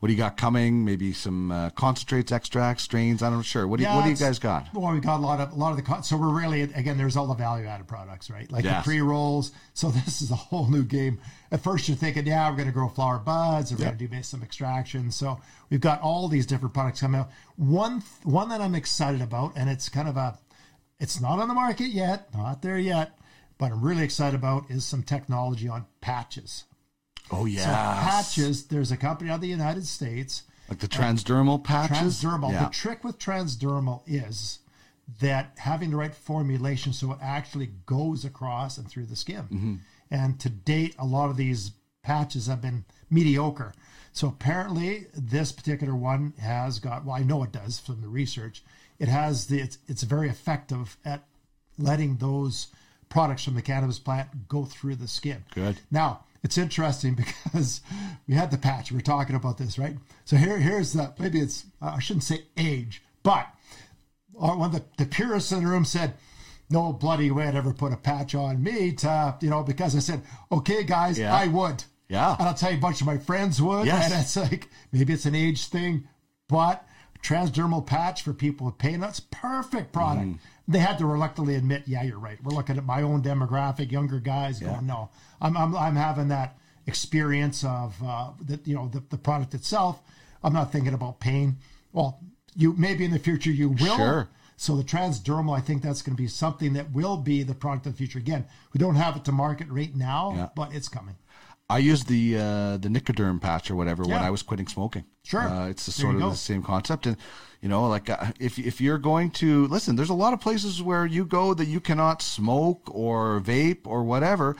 What do you got coming? Maybe some concentrates, extracts, strains. I'm not sure. What do you guys got? Well, we got a lot of the. So we're really, again, there's all the value-added products, right? Like the pre-rolls. So this is a whole new game. At first, you're thinking, we're going to grow flower buds, or we're going to do some extraction. So we've got all these different products coming out. One that I'm excited about, and it's kind of it's not on the market yet, not there yet, but I'm really excited about is some technology on patches. Oh, yeah. So patches, there's a company out of the United States. Like the transdermal patches? Transdermal. Yeah. The trick with transdermal is that having the right formulation so it actually goes across and through the skin. And to date, a lot of these patches have been mediocre. So apparently this particular one has got, well, I know it does from the research, it's very effective at letting those products from the cannabis plant go through the skin. Good. Now, it's interesting because we had the patch. We're talking about this, right? So here's the, maybe it's, I shouldn't say age, but one of the purists in the room said, no bloody way I'd ever put a patch on me, because I said, okay, guys, I would. Yeah. And I'll tell you, a bunch of my friends would. Yes. And it's like, maybe it's an age thing, but transdermal patch for people with pain, that's perfect product. They had to reluctantly admit, you're right. We're looking at my own demographic, younger guys going, no, I'm having that experience of the product itself. I'm not thinking about pain. Well, you maybe in the future you will. Sure. So the transdermal, I think that's going to be something that will be the product of the future. Again, we don't have it to market right now, but it's coming. I used the Nicoderm patch or whatever when I was quitting smoking. Sure. It's sort of the same concept. And, if you're going to... Listen, there's a lot of places where you go that you cannot smoke or vape or whatever.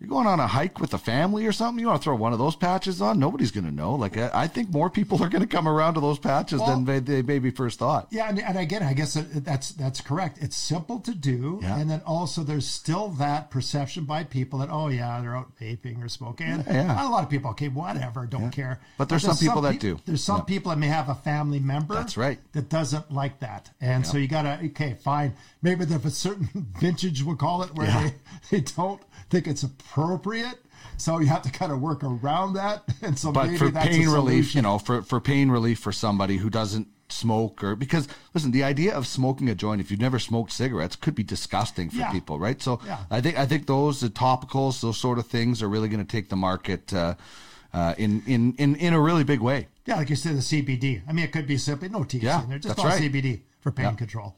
You're going on a hike with the family or something, you want to throw one of those patches on, nobody's going to know. Like, I think more people are going to come around to those patches than they maybe first thought. Yeah, and again, I guess that's correct. It's simple to do, and then also there's still that perception by people that, they're out vaping or smoking. A lot of people, okay, whatever, don't care. But there's some people that do. There's some people that may have a family member that doesn't like that. And so you got to, okay, fine. Maybe there's a certain vintage, we'll call it, where they don't think it's appropriate, so you have to kind of work around that. And so, but for pain relief, for pain relief for somebody who doesn't smoke, or because listen, the idea of smoking a joint if you've never smoked cigarettes could be disgusting for people, right? So I think the topicals, those sort of things, are really going to take the market in a really big way. Yeah, like you said, the CBD. I mean, it could be simply no THC in there, just all CBD. for pain control.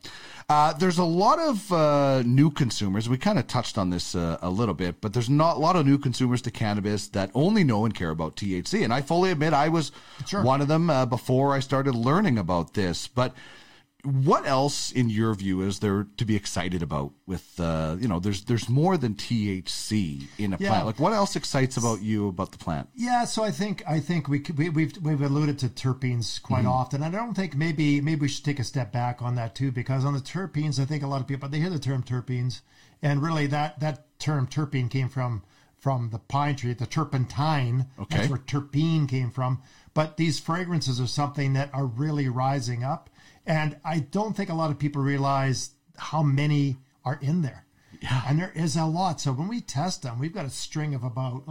There's a lot of new consumers. We kind of touched on this a little bit, but there's not a lot of new consumers to cannabis that only know and care about THC. And I fully admit I was one of them before I started learning about this. But what else, in your view, is there to be excited about with, you know, there's more than THC in a plant. Like, what else excites about you about the plant? Yeah, so I think we've alluded to terpenes quite often. I don't think maybe we should take a step back on that too, because on the terpenes, I think a lot of people, they hear the term terpenes, and really that term terpene came from the pine tree, the turpentine. Okay. That's where terpene came from. But these fragrances are something that are really rising up. And I don't think a lot of people realize how many are in there. Yeah. And there is a lot. So when we test them, we've got a string of about,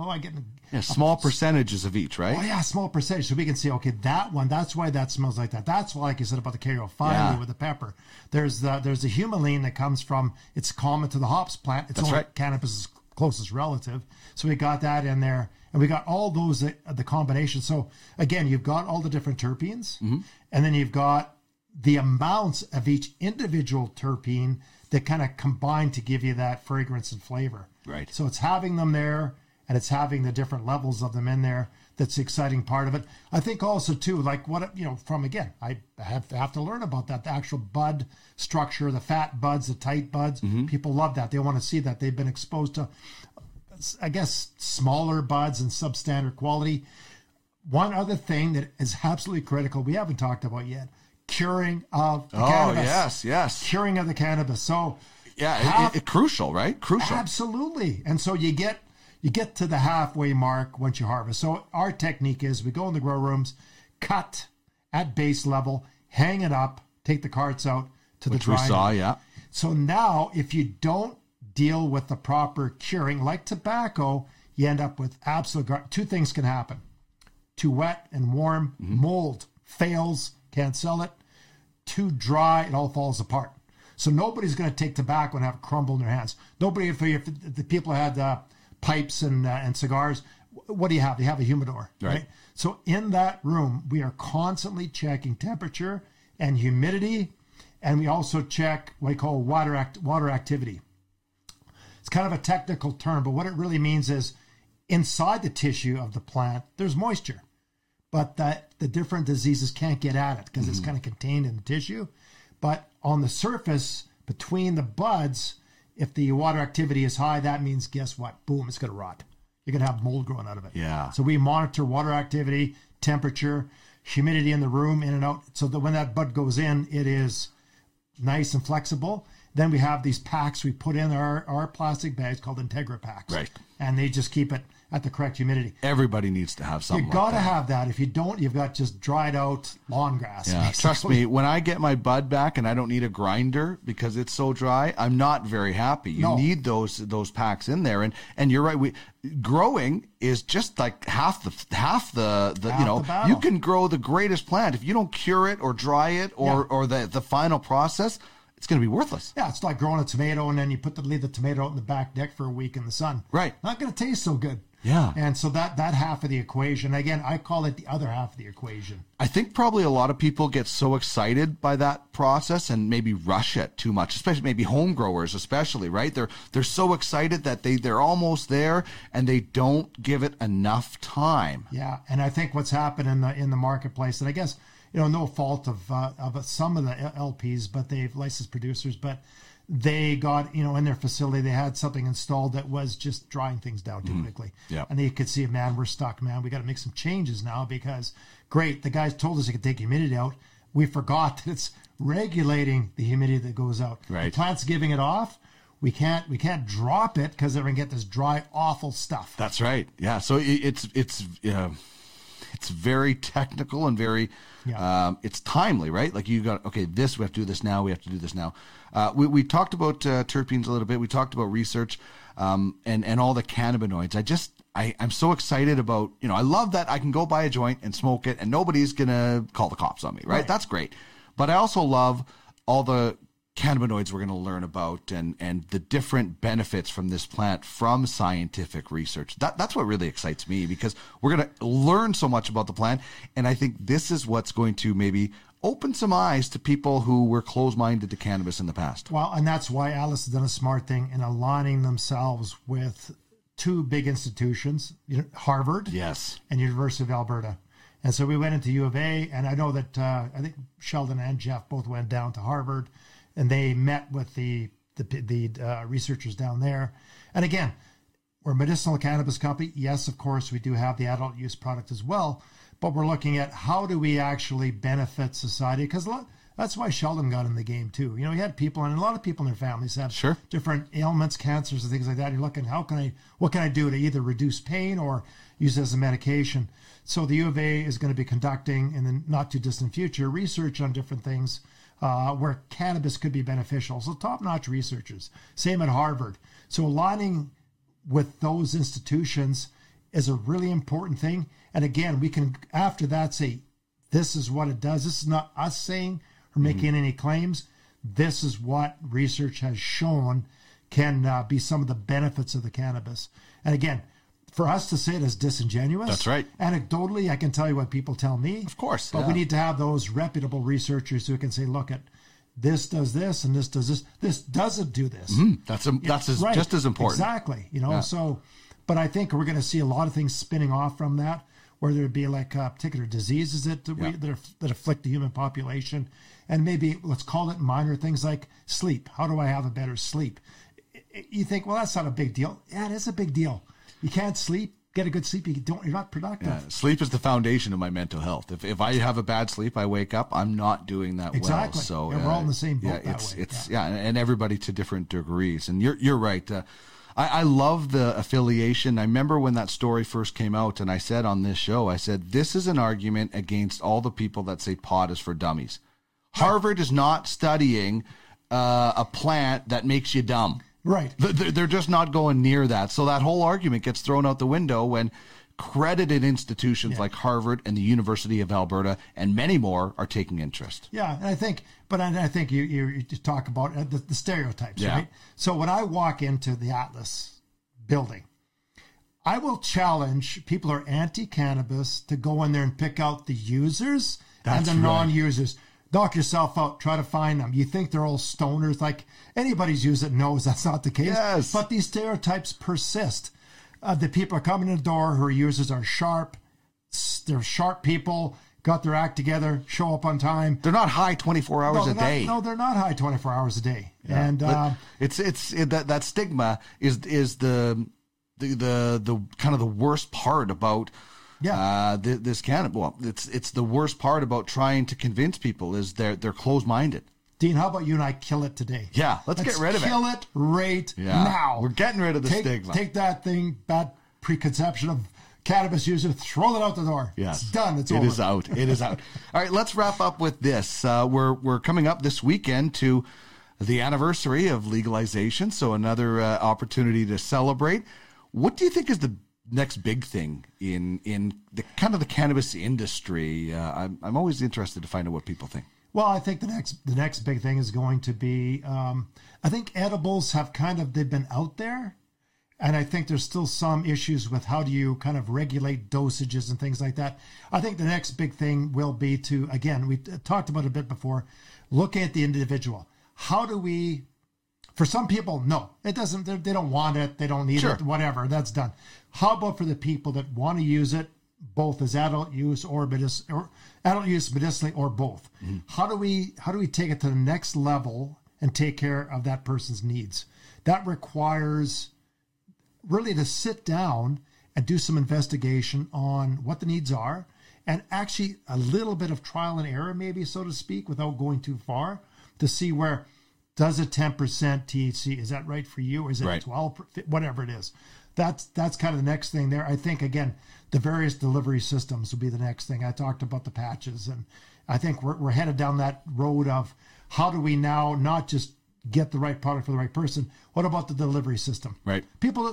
small percentages of each, right? Oh, yeah, small percentage. So we can see, okay, that one, that's why that smells like that. That's why, like you said about the caryophyllene with the pepper. There's the humulene that comes from, it's common to the hops plant. It's only cannabis' closest relative. So we got that in there. And we got all those, the combination. So again, you've got all the different terpenes. Mm-hmm. And then you've got the amounts of each individual terpene that kind of combine to give you that fragrance and flavor. Right. So it's having them there, and it's having the different levels of them in there. That's the exciting part of it. I think also too, like what, you know, from again, I have to learn about that, the actual bud structure, the fat buds, the tight buds. Mm-hmm. People love that. They want to see that. They've been exposed to, I guess, smaller buds and substandard quality. One other thing that is absolutely critical we haven't talked about yet, curing of the cannabis. Yes. Curing of the cannabis. So crucial, right? Crucial. Absolutely. And so you get to the halfway mark once you harvest. So our technique is we go in the grow rooms, cut at base level, hang it up, take the carts out to the drying. Which we saw, yeah. So now if you don't deal with the proper curing, like tobacco, you end up with two things can happen. Too wet and warm, mold fails, can't sell it. Too dry, it all falls apart. So nobody's going to take tobacco and have it crumble in their hands. Nobody, if the people had pipes and cigars, what do you have? They have a humidor, right? So in that room, we are constantly checking temperature and humidity, and we also check what we call water activity. It's kind of a technical term, but what it really means is inside the tissue of the plant, there's moisture. But that the different diseases can't get at it because it's kind of contained in the tissue. But on the surface, between the buds, if the water activity is high, that means, guess what? Boom, it's going to rot. You're going to have mold growing out of it. Yeah. So we monitor water activity, temperature, humidity in the room, in and out, so that when that bud goes in, it is nice and flexible. Then we have these packs we put in our plastic bags called Integra packs. Right. And they just keep it at the correct humidity. Everybody needs to have something. You got to have that. If you don't, you've got just dried out lawn grass. Yeah, trust me, when I get my bud back and I don't need a grinder because it's so dry, I'm not very happy. You need those packs in there, and you're right. Growing is just like half the you know, you can grow the greatest plant if you don't cure it or dry it or the final process. It's going to be worthless. Yeah, it's like growing a tomato, and then you leave the tomato out in the back deck for a week in the sun. Right. Not going to taste so good. Yeah. And so that half of the equation, again, I call it the other half of the equation. I think probably a lot of people get so excited by that process and maybe rush it too much, especially maybe home growers, especially, right? They're so excited that they're almost there, and they don't give it enough time. Yeah, and I think what's happened in the marketplace, and I guess, you know, no fault of some of the LPs, but they've licensed producers, but they got, you know, in their facility, they had something installed that was just drying things down too quickly. Yeah. And they could see, man, we're stuck, man. We got to make some changes now because, great, the guys told us they could take humidity out. We forgot that it's regulating the humidity that goes out. Right. The plant's giving it off. We can't drop it because they're going to get this dry, awful stuff. That's right. Yeah. So it's very technical and very, it's timely, right? Like you got, okay, this, we have to do this now. We have to do this now. We talked about terpenes a little bit. We talked about research and all the cannabinoids. I'm so excited about, you know, I love that I can go buy a joint and smoke it and nobody's going to call the cops on me, right? That's great. But I also love all the cannabinoids we're going to learn about and the different benefits from this plant from scientific research. That's what really excites me, because we're going to learn so much about the plant. And I think this is what's going to maybe open some eyes to people who were closed-minded to cannabis in the past. Well, and that's why Atlas has done a smart thing in aligning themselves with two big institutions, Harvard, yes, and University of Alberta. And so we went into U of A, and I know that I think Sheldon and Jeff both went down to Harvard, and they met with the researchers down there. And again, we're a medicinal cannabis company. Yes, of course, we do have the adult use product as well, but we're looking at how do we actually benefit society, because that's why Sheldon got in the game too. You know, he had people, and a lot of people in their families have sure. different ailments, cancers, and things like that. You're looking, what can I do to either reduce pain or use it as a medication? So the U of A is going to be conducting, in the not-too-distant future, research on different things where cannabis could be beneficial. So top-notch researchers. Same at Harvard. So aligning with those institutions is a really important thing. And again, we can, after that, say, this is what it does. This is not us saying or making any claims. This is what research has shown can be some of the benefits of the cannabis. And again, for us to say it is disingenuous. That's right. Anecdotally, I can tell you what people tell me. Of course. But we need to have those reputable researchers who can say, look, this does this and this does this. This doesn't do this. Mm-hmm. That's just as important. Exactly. So, but I think we're going to see a lot of things spinning off from that, where there would be like particular diseases that afflict the human population. And maybe let's call it minor things like sleep. How do I have a better sleep? You think, well, that's not a big deal. Yeah, it is a big deal. You can't sleep, get a good sleep, you're not productive. Yeah, sleep is the foundation of my mental health. If I have a bad sleep, I wake up, I'm not doing that exactly. well. So we're all in the same boat that way. And everybody to different degrees. And you're right. I love the affiliation. I remember when that story first came out, and I said on this show, I said, this is an argument against all the people that say pot is for dummies. Right. Harvard is not studying a plant that makes you dumb. Right. They're just not going near that. So that whole argument gets thrown out the window when credited institutions like Harvard and the University of Alberta and many more are taking interest. Yeah, and I think you talk about the stereotypes, right? So when I walk into the Atlas building, I will challenge people who are anti-cannabis to go in there and pick out the users and the non-users. Knock yourself out. Try to find them. You think they're all stoners. Like, anybody's used it knows that's not the case. Yes. But these stereotypes persist. The people are coming in the door who are users are sharp. They're sharp people, got their act together, show up on time. They're not high 24 hours a day. No, they're not high 24 hours a day. Yeah. And that stigma is the kind of the worst part about. Yeah, this cannabis. Well, it's the worst part about trying to convince people is they're closed-minded. Dean, how about you and I kill it today? Yeah, let's get rid of it. Kill it right now. We're getting rid of the stigma. Take that thing, that preconception of cannabis user, throw it out the door. Yes. It's done. It's over. It is out. It is out. All right, let's wrap up with this. We're coming up this weekend to the anniversary of legalization, so another opportunity to celebrate. What do you think is the next big thing in the kind of the cannabis industry? I'm always interested to find out what people think. Well, I think the next big thing is going to be, I think edibles have they've been out there, and I think there's still some issues with how do you kind of regulate dosages and things like that. I think the next big thing will be to, again, we talked about it a bit before, looking at the individual. How do we, for some people, no, it doesn't, they don't want it, they don't need it, whatever, that's done. How about for the people that want to use it, both as adult use or adult use medicinally or both? Mm-hmm. How do we take it to the next level and take care of that person's needs? That requires really to sit down and do some investigation on what the needs are, and actually a little bit of trial and error, maybe, so to speak, without going too far, to see where does a 10% THC, is that right for you? Or is it 12, whatever it is? That's kind of the next thing there. I think, again, the various delivery systems will be the next thing. I talked about the patches, and I think we're headed down that road of how do we now not just get the right product for the right person? What about the delivery system? Right.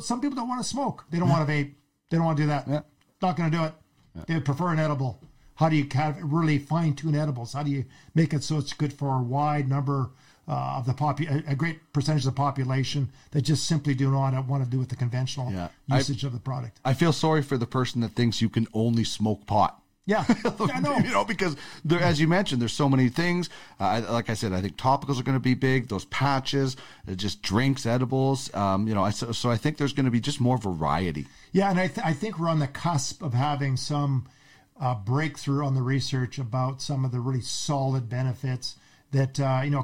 Some people don't want to smoke. They don't want to vape. They don't want to do that. Yeah. Not going to do it. Yeah. They prefer an edible. How do you kind of really fine-tune edibles? How do you make it so it's good for a wide number a great percentage of the population that just simply do not want to do with the conventional usage of the product. I feel sorry for the person that thinks you can only smoke pot. Yeah, I know. You know, because there, as you mentioned, there's so many things. Like I said, I think topicals are going to be big. Those patches, just drinks, edibles. So I think there's going to be just more variety. Yeah, and I think we're on the cusp of having some breakthrough on the research about some of the really solid benefits that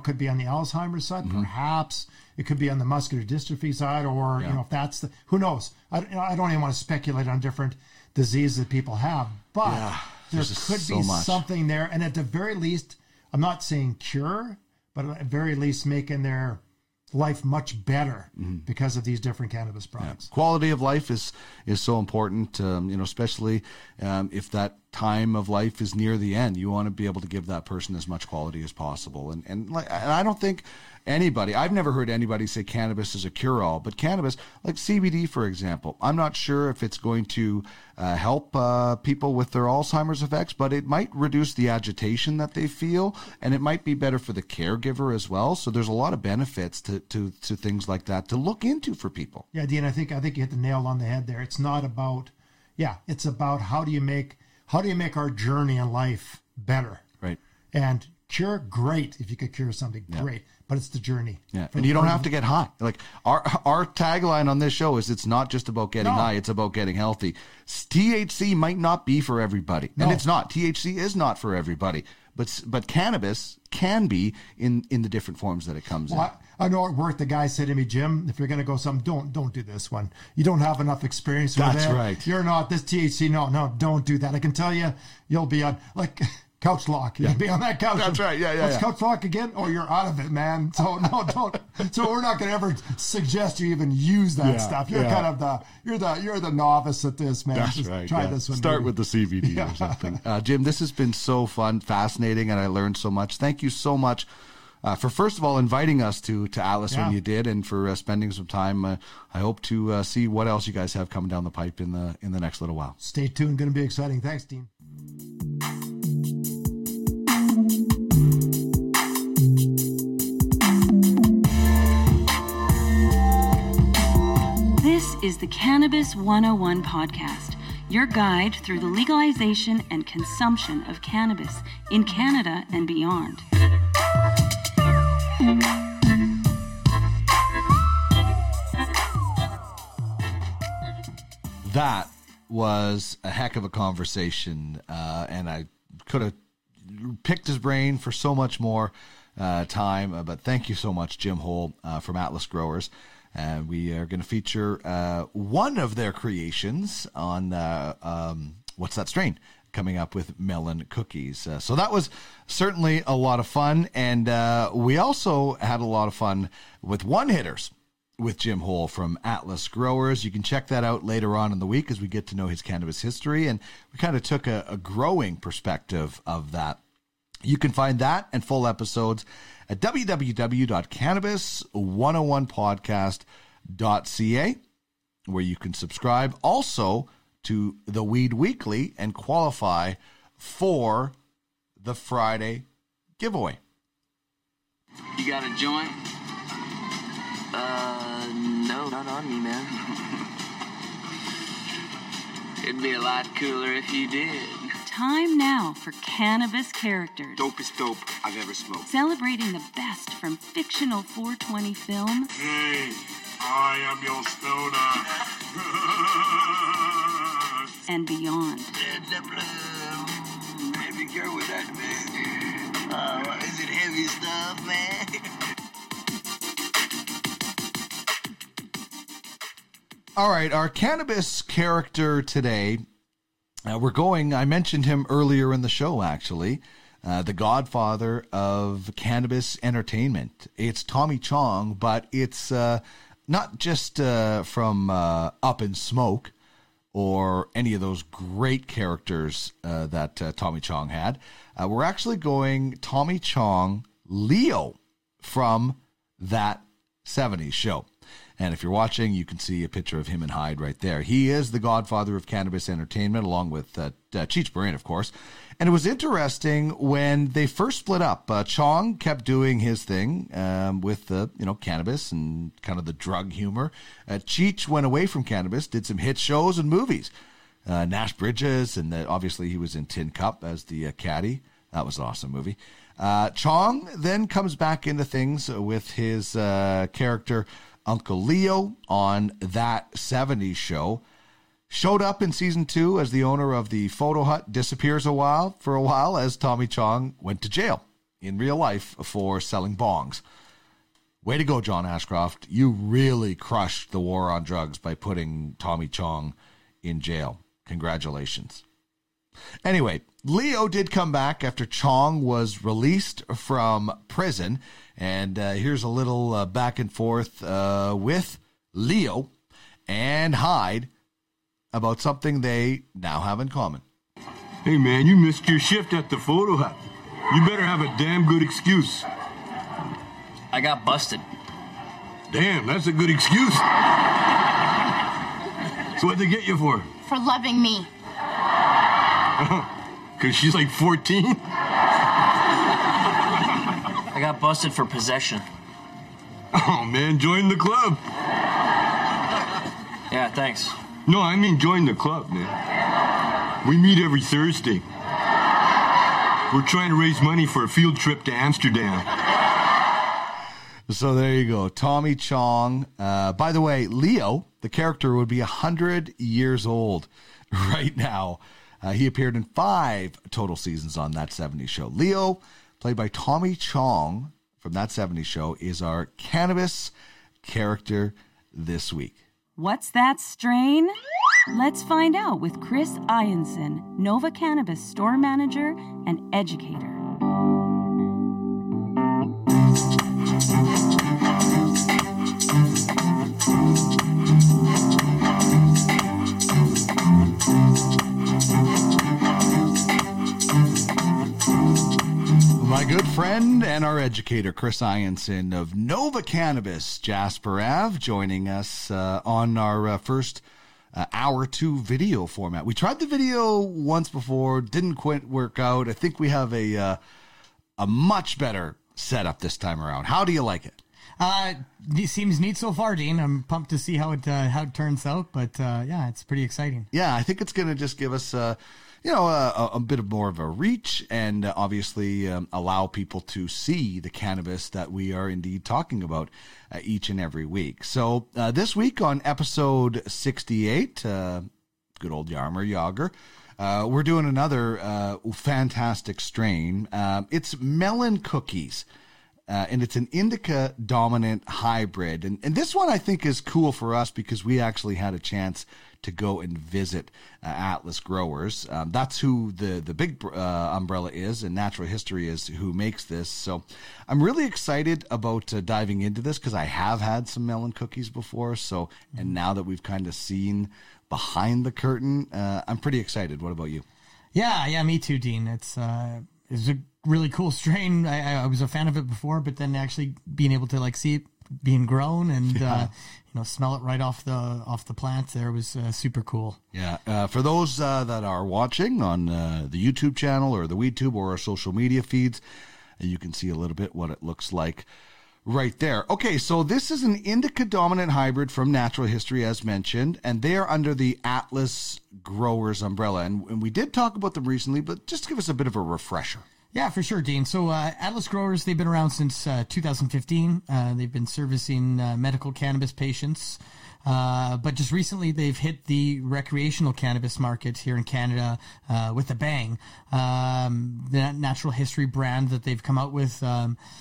could be on the Alzheimer's side, perhaps. It could be on the muscular dystrophy side, or if that's the who knows. I don't even want to speculate on different disease that people have, but there could be something there. And at the very least, I'm not saying cure, but at the very least making their life much better because of these different cannabis products. Yeah. Quality of life is so important, especially if that time of life is near the end. You want to be able to give that person as much quality as possible. And I don't think anybody, I've never heard anybody say cannabis is a cure-all, but cannabis, like CBD, for example, I'm not sure if it's going to help people with their Alzheimer's effects, but it might reduce the agitation that they feel, and it might be better for the caregiver as well. So there's a lot of benefits to things like that to look into for people. Yeah, Dean, I think you hit the nail on the head there. It's not about, it's about how do you make our journey in life better? Right. And cure, great. If you could cure something, great. But it's the journey. Yeah. And you don't have to get high. Like our tagline on this show is it's not just about getting high, it's about getting healthy. THC might not be for everybody. No. And it's not. THC is not for everybody. But cannabis can be in the different forms that it comes in. I know at work the guy said to me, Jim, if you're going to go something, don't do this one. You don't have enough experience with that. That's right. You're not this THC. No, don't do that. I can tell you, you'll be on like couch lock. You'll be on that couch. That's right. Yeah. Let's couch lock again, or you're out of it, man. So no, don't. So we're not going to ever suggest you even use that stuff. You're kind of you're the novice at this, man. That's right. Try this one. Start with the CBD or something. Jim, this has been so fun, fascinating, and I learned so much. Thank you so much for first of all inviting us to Atlas when you did, and for spending some time. I hope to see what else you guys have coming down the pipe in the next little while. Stay tuned. Going to be exciting. Thanks, Dean. This is the Cannabis 101 Podcast, your guide through the legalization and consumption of cannabis in Canada and beyond. That was a heck of a conversation, and I could have picked his brain for so much more time, but thank you so much, Jim Hole from Atlas Growers. And we are going to feature one of their creations on What's That Strain? Coming up with Melon Cookies. So that was certainly a lot of fun. And we also had a lot of fun with one-hitters with Jim Hole from Atlas Growers. You can check that out later on in the week as we get to know his cannabis history. And we kind of took a growing perspective of that. You can find that and full episodes at www.Cannabis101Podcast.ca, where you can subscribe also to the Weed Weekly and qualify for the Friday giveaway. You got a joint? No, not on me, man. It'd be a lot cooler if you did. Time now for Cannabis Characters. Dopest dope I've ever smoked. Celebrating the best from fictional 420 film. Hey, I am your stoner. And beyond. Heavy girl with that, man. Is it heavy stuff, man? All right, our Cannabis Character today... I mentioned him earlier in the show, actually, the godfather of cannabis entertainment. It's Tommy Chong, but it's not just from Up in Smoke or any of those great characters that Tommy Chong had. We're actually going Tommy Chong Leo from That 70s Show. And if you're watching, you can see a picture of him and Hyde right there. He is the godfather of cannabis entertainment, along with Cheech Marin, of course. And it was interesting when they first split up. Chong kept doing his thing with the cannabis and kind of the drug humor. Cheech went away from cannabis, did some hit shows and movies. Nash Bridges, and obviously he was in Tin Cup as the caddy. That was an awesome movie. Chong then comes back into things with his character Uncle Leo on That 70s Show. Showed up in season 2 as the owner of the photo hut, disappears for a while as Tommy Chong went to jail in real life for selling bongs. Way to go, John Ashcroft. You really crushed the war on drugs by putting Tommy Chong in jail. Congratulations. Anyway, Leo did come back after Chong was released from prison. And here's a little back and forth with Leo and Hyde about something they now have in common. Hey, man, you missed your shift at the photo hut. You better have a damn good excuse. I got busted. Damn, that's a good excuse. So what'd they get you for? For loving me. Because she's like 14? I got busted for possession. Oh, man, join the club. Yeah, thanks. No, I mean join the club, man. We meet every Thursday. We're trying to raise money for a field trip to Amsterdam. So there you go. Tommy Chong. By the way, Leo, the character, would be 100 years old right now. He appeared in 5 total seasons on That 70s Show. Leo, played by Tommy Chong from That 70s Show, is our cannabis character this week. What's that strain? Let's find out with Chris Ianson, Nova Cannabis store manager and educator. My good friend and our educator, Chris Ianson of Nova Cannabis, Jasper Ave, joining us on our first hour 2 video format. We tried the video once before, didn't quite work out. I think we have a much better setup this time around. How do you like it? It seems neat so far, Dean. I'm pumped to see how it turns out, but yeah, it's pretty exciting. Yeah, I think it's going to just give us... a bit of more of a reach and obviously allow people to see the cannabis that we are indeed talking about each and every week. So this week on episode 68, good old Yarmer Yager, we're doing another fantastic strain. It's Melon Cookies, and it's an indica dominant hybrid. And this one I think is cool for us because we actually had a chance to go and visit Atlas Growers. That's who the big umbrella is, and Natural History is who makes this. So I'm really excited about diving into this because I have had some melon cookies before. So, and now that we've kind of seen behind the curtain, I'm pretty excited. What about you? Yeah, me too, Dean. It's a really cool strain. I was a fan of it before, but then actually being able to see it being grown and smell it right off the plant there was super cool. For those that are watching on the YouTube channel or the WeedTube or our social media feeds, you can see a little bit what it looks like right there. Okay, so this is an indica dominant hybrid from Natural History, as mentioned, and they are under the Atlas Growers umbrella, and we did talk about them recently, but just give us a bit of a refresher. Yeah, for sure, Dean. So Atlas Growers, they've been around since 2015. They've been servicing medical cannabis patients. But just recently, they've hit the recreational cannabis market here in Canada with a bang. The Natural History brand that they've come out with,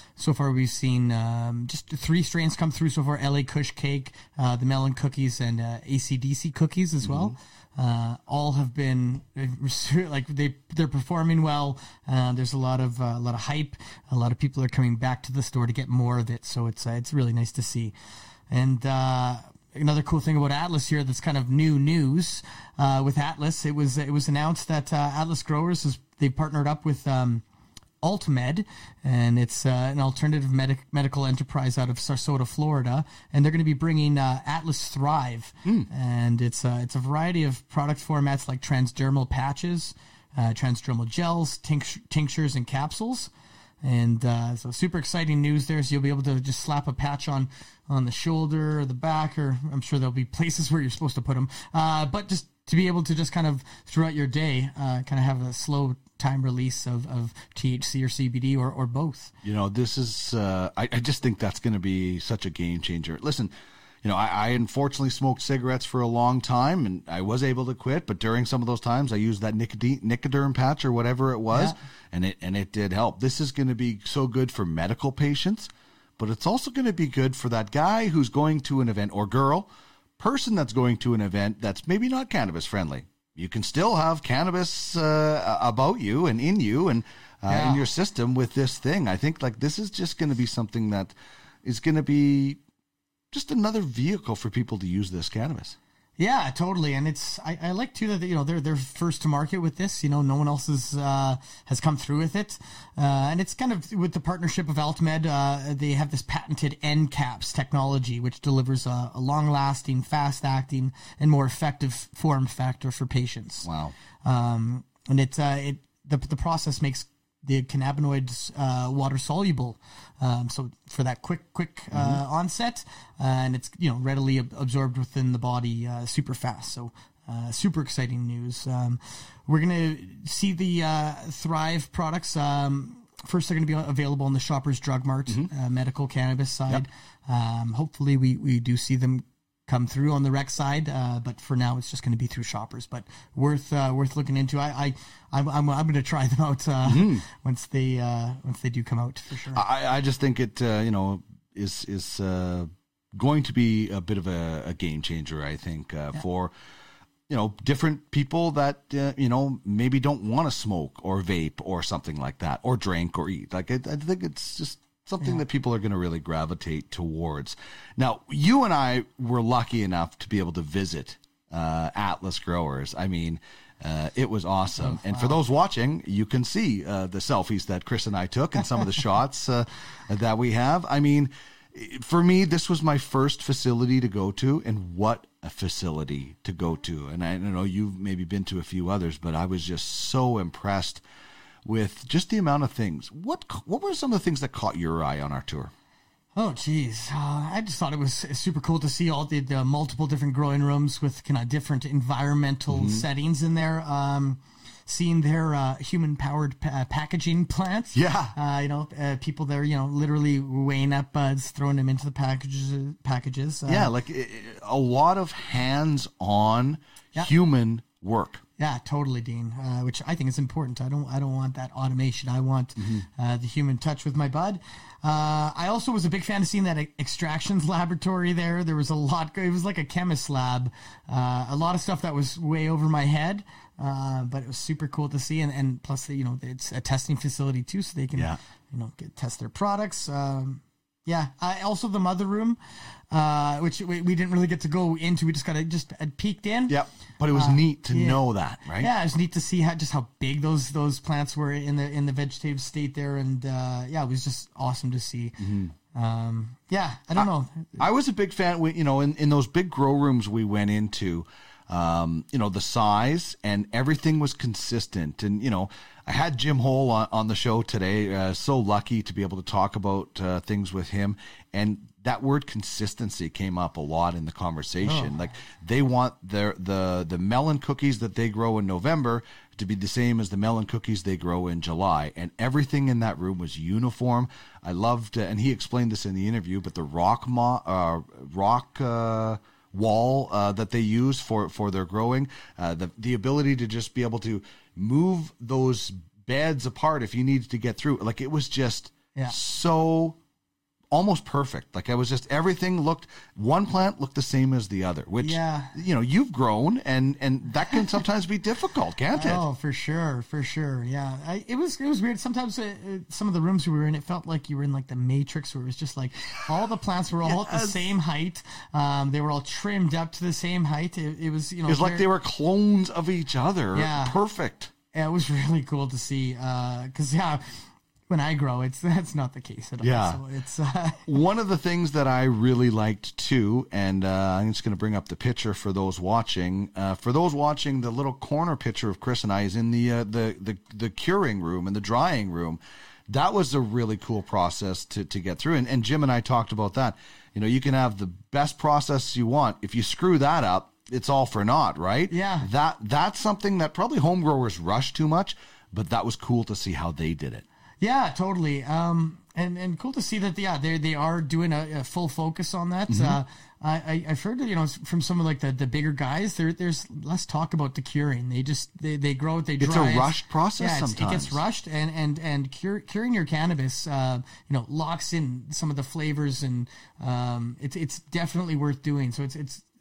so far we've seen just 3 strains come through so far, LA Kush Cake, the Melon Cookies, and ACDC Cookies as well. All have been they're performing well. There's a lot of hype. A lot of people are coming back to the store to get more of it. So it's really nice to see. And another cool thing about Atlas here that's kind of new news with Atlas. It was announced that Atlas Growers they've partnered up with AltMed, and it's an alternative medical enterprise out of Sarasota, Florida, and they're going to be bringing Atlas Thrive, and it's a variety of product formats like transdermal patches, transdermal gels, tinctures, and capsules. And so super exciting news there. So you'll be able to just slap a patch on the shoulder or the back, or I'm sure there'll be places where you're supposed to put them. But just to be able to just kind of throughout your day kind of have a slow time release of THC or CBD or both. You know, this is I just think that's going to be such a game changer. Listen, you know, I unfortunately smoked cigarettes for a long time, and I was able to quit. But during some of those times, I used that Nicoderm patch or whatever it was. Yeah. And it did help. This is going to be so good for medical patients, but it's also going to be good for that guy who's going to an event, or person that's going to an event that's maybe not cannabis friendly. You can still have cannabis about you and in you and in your system with this thing. I think like this is just going to be something that is going to be just another vehicle for people to use this cannabis. Yeah, totally. And it's I like too that, you know, they're first to market with this. You know, no one else has come through with it. And it's kind of with the partnership of AltMed, they have this patented NCAPS technology, which delivers a long-lasting, fast-acting, and more effective form factor for patients. Wow. And it's the process makes the cannabinoids water soluble, so for that quick onset, and it's, you know, readily absorbed within the body super fast. So super exciting news. We're gonna see the Thrive products. First, they're going to be available on the Shoppers Drug Mart medical cannabis side. Yep. Hopefully, we do see them come through on the rec side, but for now it's just going to be through Shoppers. But worth looking into. I'm going to try them out once they do come out for sure. I just think it is going to be a bit of a game changer. I think for different people that maybe don't want to smoke or vape or something like that, or drink or eat. Like I think it's just something that people are going to really gravitate towards. Now, you and I were lucky enough to be able to visit Atlas Growers. I mean, it was awesome. Oh, and for those watching, you can see the selfies that Chris and I took and some of the shots that we have. I mean, for me, this was my first facility to go to, and what a facility to go to. And I don't know, you've maybe been to a few others, but I was just so impressed with just the amount of things. What were some of the things that caught your eye on our tour? Oh, geez. I just thought it was super cool to see all the multiple different growing rooms with kind of different environmental settings in there. Seeing their human-powered packaging plants. Yeah. People there, literally weighing up buds, throwing them into the packages. A lot of hands-on human work. Yeah, totally, Dean. Which I think is important. I don't want that automation. I want the human touch with my bud. I also was a big fan of seeing that extractions laboratory there. There was a lot. It was like a chemist lab. A lot of stuff that was way over my head, but it was super cool to see. And plus, it's a testing facility too, so they can test their products. Yeah. Also the mother room, which we didn't really get to go into. We just had peeked in. Yep. But it was neat to know that, right? Yeah. It was neat to see how big those plants were in the vegetative state there. And, it was just awesome to see. Mm-hmm. I don't know. I was a big fan, in those big grow rooms we went into, the size and everything was consistent. And, I had Jim Hole on the show today, so lucky to be able to talk about things with him. And that word consistency came up a lot in the conversation. Oh. Like they want the melon cookies that they grow in November to be the same as the melon cookies they grow in July. And everything in that room was uniform. I loved, and he explained this in the interview, but the rock wall that they use for their growing, the ability to just be able to move those beds apart if you needed to get through. Like it was just so almost perfect. Like I was just, everything looked, one plant looked the same as the other, which, you've grown and that can sometimes be difficult, can't it? Oh, for sure. Yeah. It was weird. Sometimes some of the rooms we were in, it felt like you were in like the Matrix, where it was just like all the plants were all at the same height. They were all trimmed up to the same height. It was, it was like they were clones of each other. Yeah. Perfect. Yeah, it was really cool to see. Cause when I grow, that's not the case at all. Yeah. So it's one of the things that I really liked too, and I'm just going to bring up the picture for those watching. For those watching, the little corner picture of Chris and I is in the curing room and the drying room. That was a really cool process to get through. And Jim and I talked about that. You know, you can have the best process you want. If you screw that up, it's all for naught, right? Yeah. That's something that probably home growers rush too much, but that was cool to see how they did it. Yeah, totally. And cool to see that, yeah, they are doing a full focus on that. Mm-hmm. I've heard that, you know, from some of like the bigger guys, there's less talk about the curing. They just, they grow it, they dry. It's a rushed process sometimes. It gets rushed and curing your cannabis, you know, locks in some of the flavors and, it's definitely worth doing. So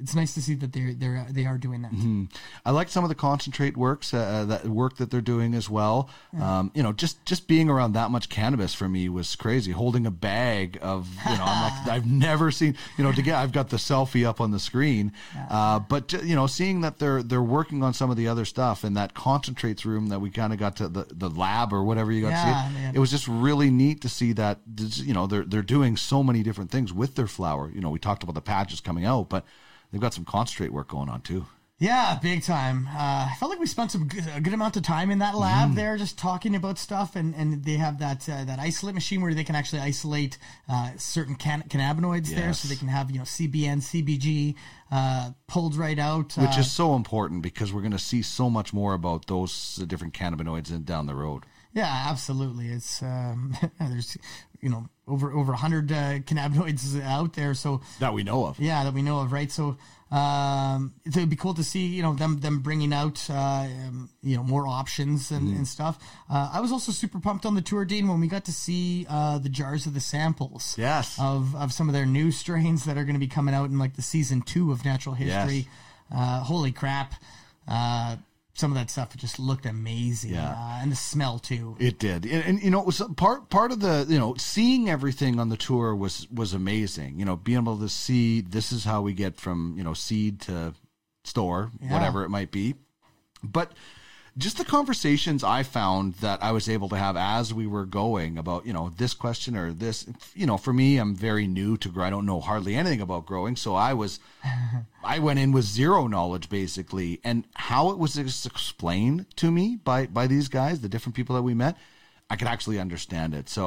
it's nice to see that they are doing that. Mm-hmm. I like some of the concentrate works, that work that they're doing as well. Yeah. You know, just being around that much cannabis for me was crazy. Holding a bag of, you know, I'm like, I've never seen, you know, I've got the selfie up on the screen, but you know, seeing that they're working on some of the other stuff in that concentrates room that we kind of got to the lab or whatever you got to see. It was just really neat to see that, you know, they're doing so many different things with their flower. You know, we talked about the patches coming out, but they've got some concentrate work going on too. Yeah, big time. I felt like we spent a good amount of time in that lab there, just talking about stuff. And they have that isolate machine where they can actually isolate certain cannabinoids there, so they can have, you know, CBN, CBG pulled right out, which is so important because we're going to see so much more about those different cannabinoids down the road. Yeah, absolutely. It's there's, you know, over 100 cannabinoids out there, so that we know of. Yeah, that we know of, right? So. So it'd be cool to see, you know, them bringing out, you know, more options and stuff. I was also super pumped on the tour, Dean, when we got to see the jars of the samples. Yes. Of some of their new strains that are going to be coming out in like the season 2 of Natural History. Yes. Holy crap. Some of that stuff just looked amazing, and the smell too. It did, and you know, it was part of the, you know, seeing everything on the tour was amazing. You know, being able to see this is how we get from, you know, seed to store, whatever it might be, but just the conversations I found that I was able to have as we were going about, you know, this question or this. You know, for me, I'm very new to grow. I don't know hardly anything about growing, so I went in with zero knowledge, basically, and how it was explained to me by these guys, the different people that we met, I could actually understand it. So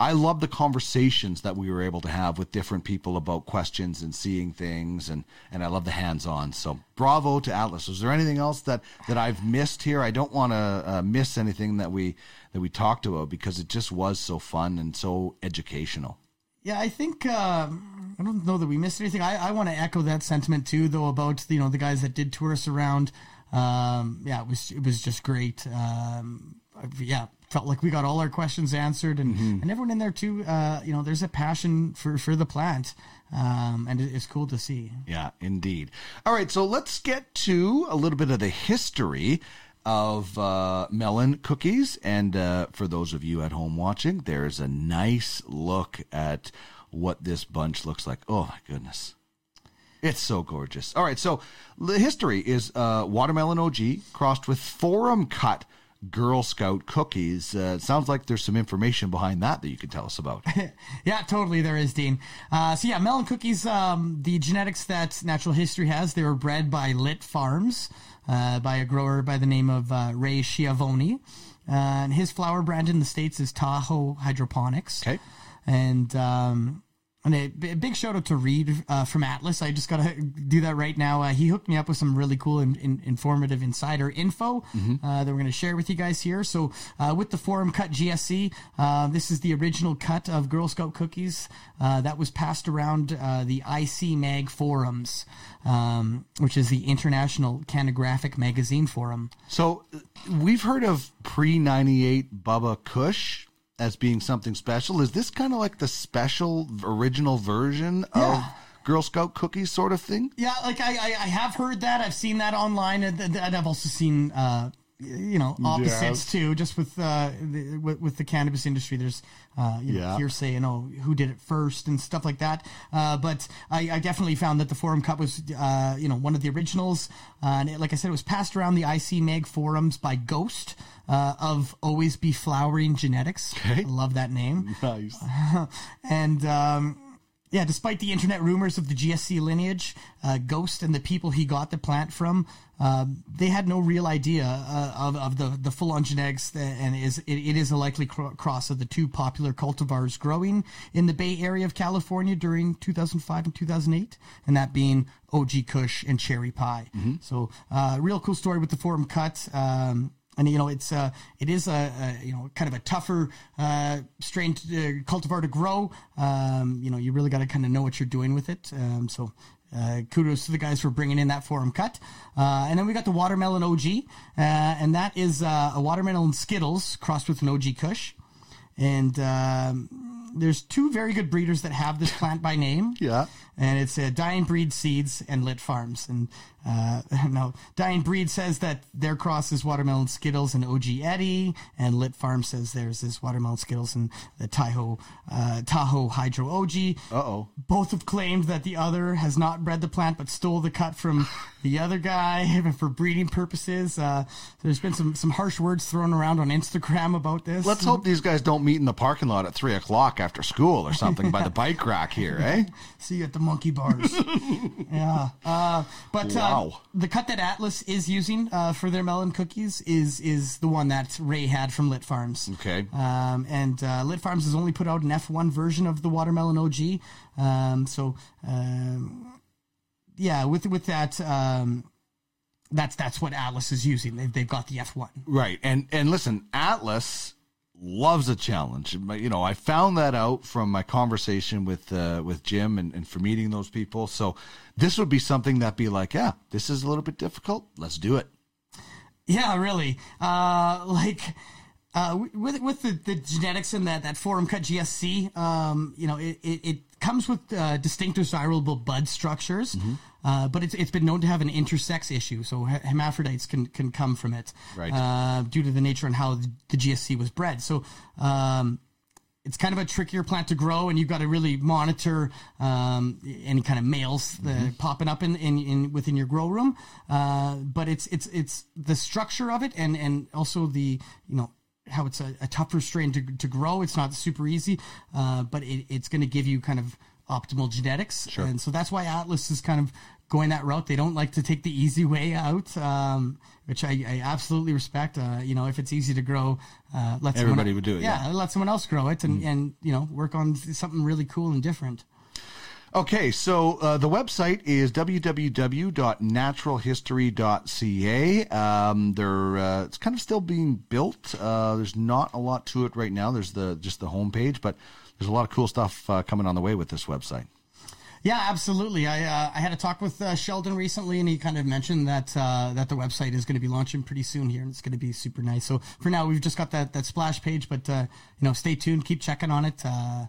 I love the conversations that we were able to have with different people about questions and seeing things, and I love the hands-on. So bravo to Atlas. Was there anything else that I've missed here? I don't want to miss anything that we talked about, because it just was so fun and so educational. Yeah, I think I don't know that we missed anything. I want to echo that sentiment too, though, about, you know, the guys that did tour us around. It was just great. Felt like we got all our questions answered, and everyone in there too. You know, there's a passion for the plant, and it's cool to see. Yeah, indeed. All right, so let's get to a little bit of the history of melon cookies, and for those of you at home watching, there's a nice look at what this bunch looks like. Oh my goodness, it's so gorgeous. All right, so the history is Watermelon OG crossed with Forum Cut Girl Scout Cookies. Sounds like there's some information behind that you can tell us about. Yeah, totally there is, Dean. Melon cookies, the genetics that Natural History has, they were bred by Lit Farms, by a grower by the name of Ray Schiavone. And his flower brand in the States is Tahoe Hydroponics. Okay. And a big shout out to Reed from Atlas. I just got to do that right now. He hooked me up with some really cool and informative insider info that we're going to share with you guys here. So with the Forum Cut GSC, this is the original cut of Girl Scout cookies that was passed around the ICMag forums, which is the International Canographic Magazine Forum. So we've heard of pre-98 Bubba Kush as being something special. Is this kind of like the special original version of Girl Scout cookies sort of thing? Yeah, like I have heard that. I've seen that online, and I've also seen you know, opposites too, just with the cannabis industry, there's hearsay and who did it first and stuff like that. But I definitely found that the Forum Cut was, one of the originals. And it, like I said, it was passed around the IC Meg forums by Ghost of Always Be Flowering Genetics. Okay. I love that name. Nice. And, yeah, despite the internet rumors of the GSC lineage, Ghost and the people he got the plant from, they had no real idea of the full-on genetics, and it is a likely cross of the two popular cultivars growing in the Bay Area of California during 2005 and 2008, and that being OG Kush and Cherry Pie. Mm-hmm. So, real cool story with the Forum Cut. And, you know, it is kind of a tougher strain to cultivar to grow. You really got to kind of know what you're doing with it. So kudos to the guys for bringing in that Forum Cut. And then we got the Watermelon OG. And that is a Watermelon Skittles crossed with an OG Kush. And there's two very good breeders that have this plant by name. Yeah. And it's Dying Breed Seeds and Lit Farms. And now Dying Breed says that their cross is Watermelon Skittles and OG Eddie, and Lit Farm says theirs is Watermelon Skittles and the Tahoe Hydro OG. Uh-oh. Both have claimed that the other has not bred the plant but stole the cut from the other guy for breeding purposes. There's been some harsh words thrown around on Instagram about this. Let's hope these guys don't meet in the parking lot at 3 o'clock after school or something by the bike rack here, eh? See you at the monkey bars. Yeah. The cut that Atlas is using for their melon cookies is the one that Ray had from Lit Farms. Okay. And Lit Farms has only put out an F1 version of the Watermelon OG. With that... That's what Atlas is using. They've got the F1. Right. And listen, Atlas loves a challenge. You know, I found that out from my conversation with Jim and from meeting those people. So this would be something that'd be like, yeah, this is a little bit difficult. Let's do it. Yeah, really. With the genetics and that Forum Cut GSC, it comes with distinctive desirable bud structures, mm-hmm. But it's been known to have an intersex issue, so hermaphrodites can come from it, right? Due to the nature and how the GSC was bred. So it's kind of a trickier plant to grow, and you've got to really monitor any kind of males that mm-hmm. are popping up in within your grow room. But it's the structure of it, and also the how it's a tougher strain to grow. It's not super easy, but it's going to give you kind of optimal genetics. Sure. And so that's why Atlas is kind of going that route. They don't like to take the easy way out, which I absolutely respect. If it's easy to grow, let someone else grow it and work on something really cool and different. Okay, so the website is www.naturalhistory.ca. It's kind of still being built. There's not a lot to it right now. There's just the homepage, but there's a lot of cool stuff coming on the way with this website. Yeah, absolutely. I had a talk with Sheldon recently, and he kind of mentioned that the website is going to be launching pretty soon here, and it's going to be super nice. So for now, we've just got that splash page, but stay tuned, keep checking on it. I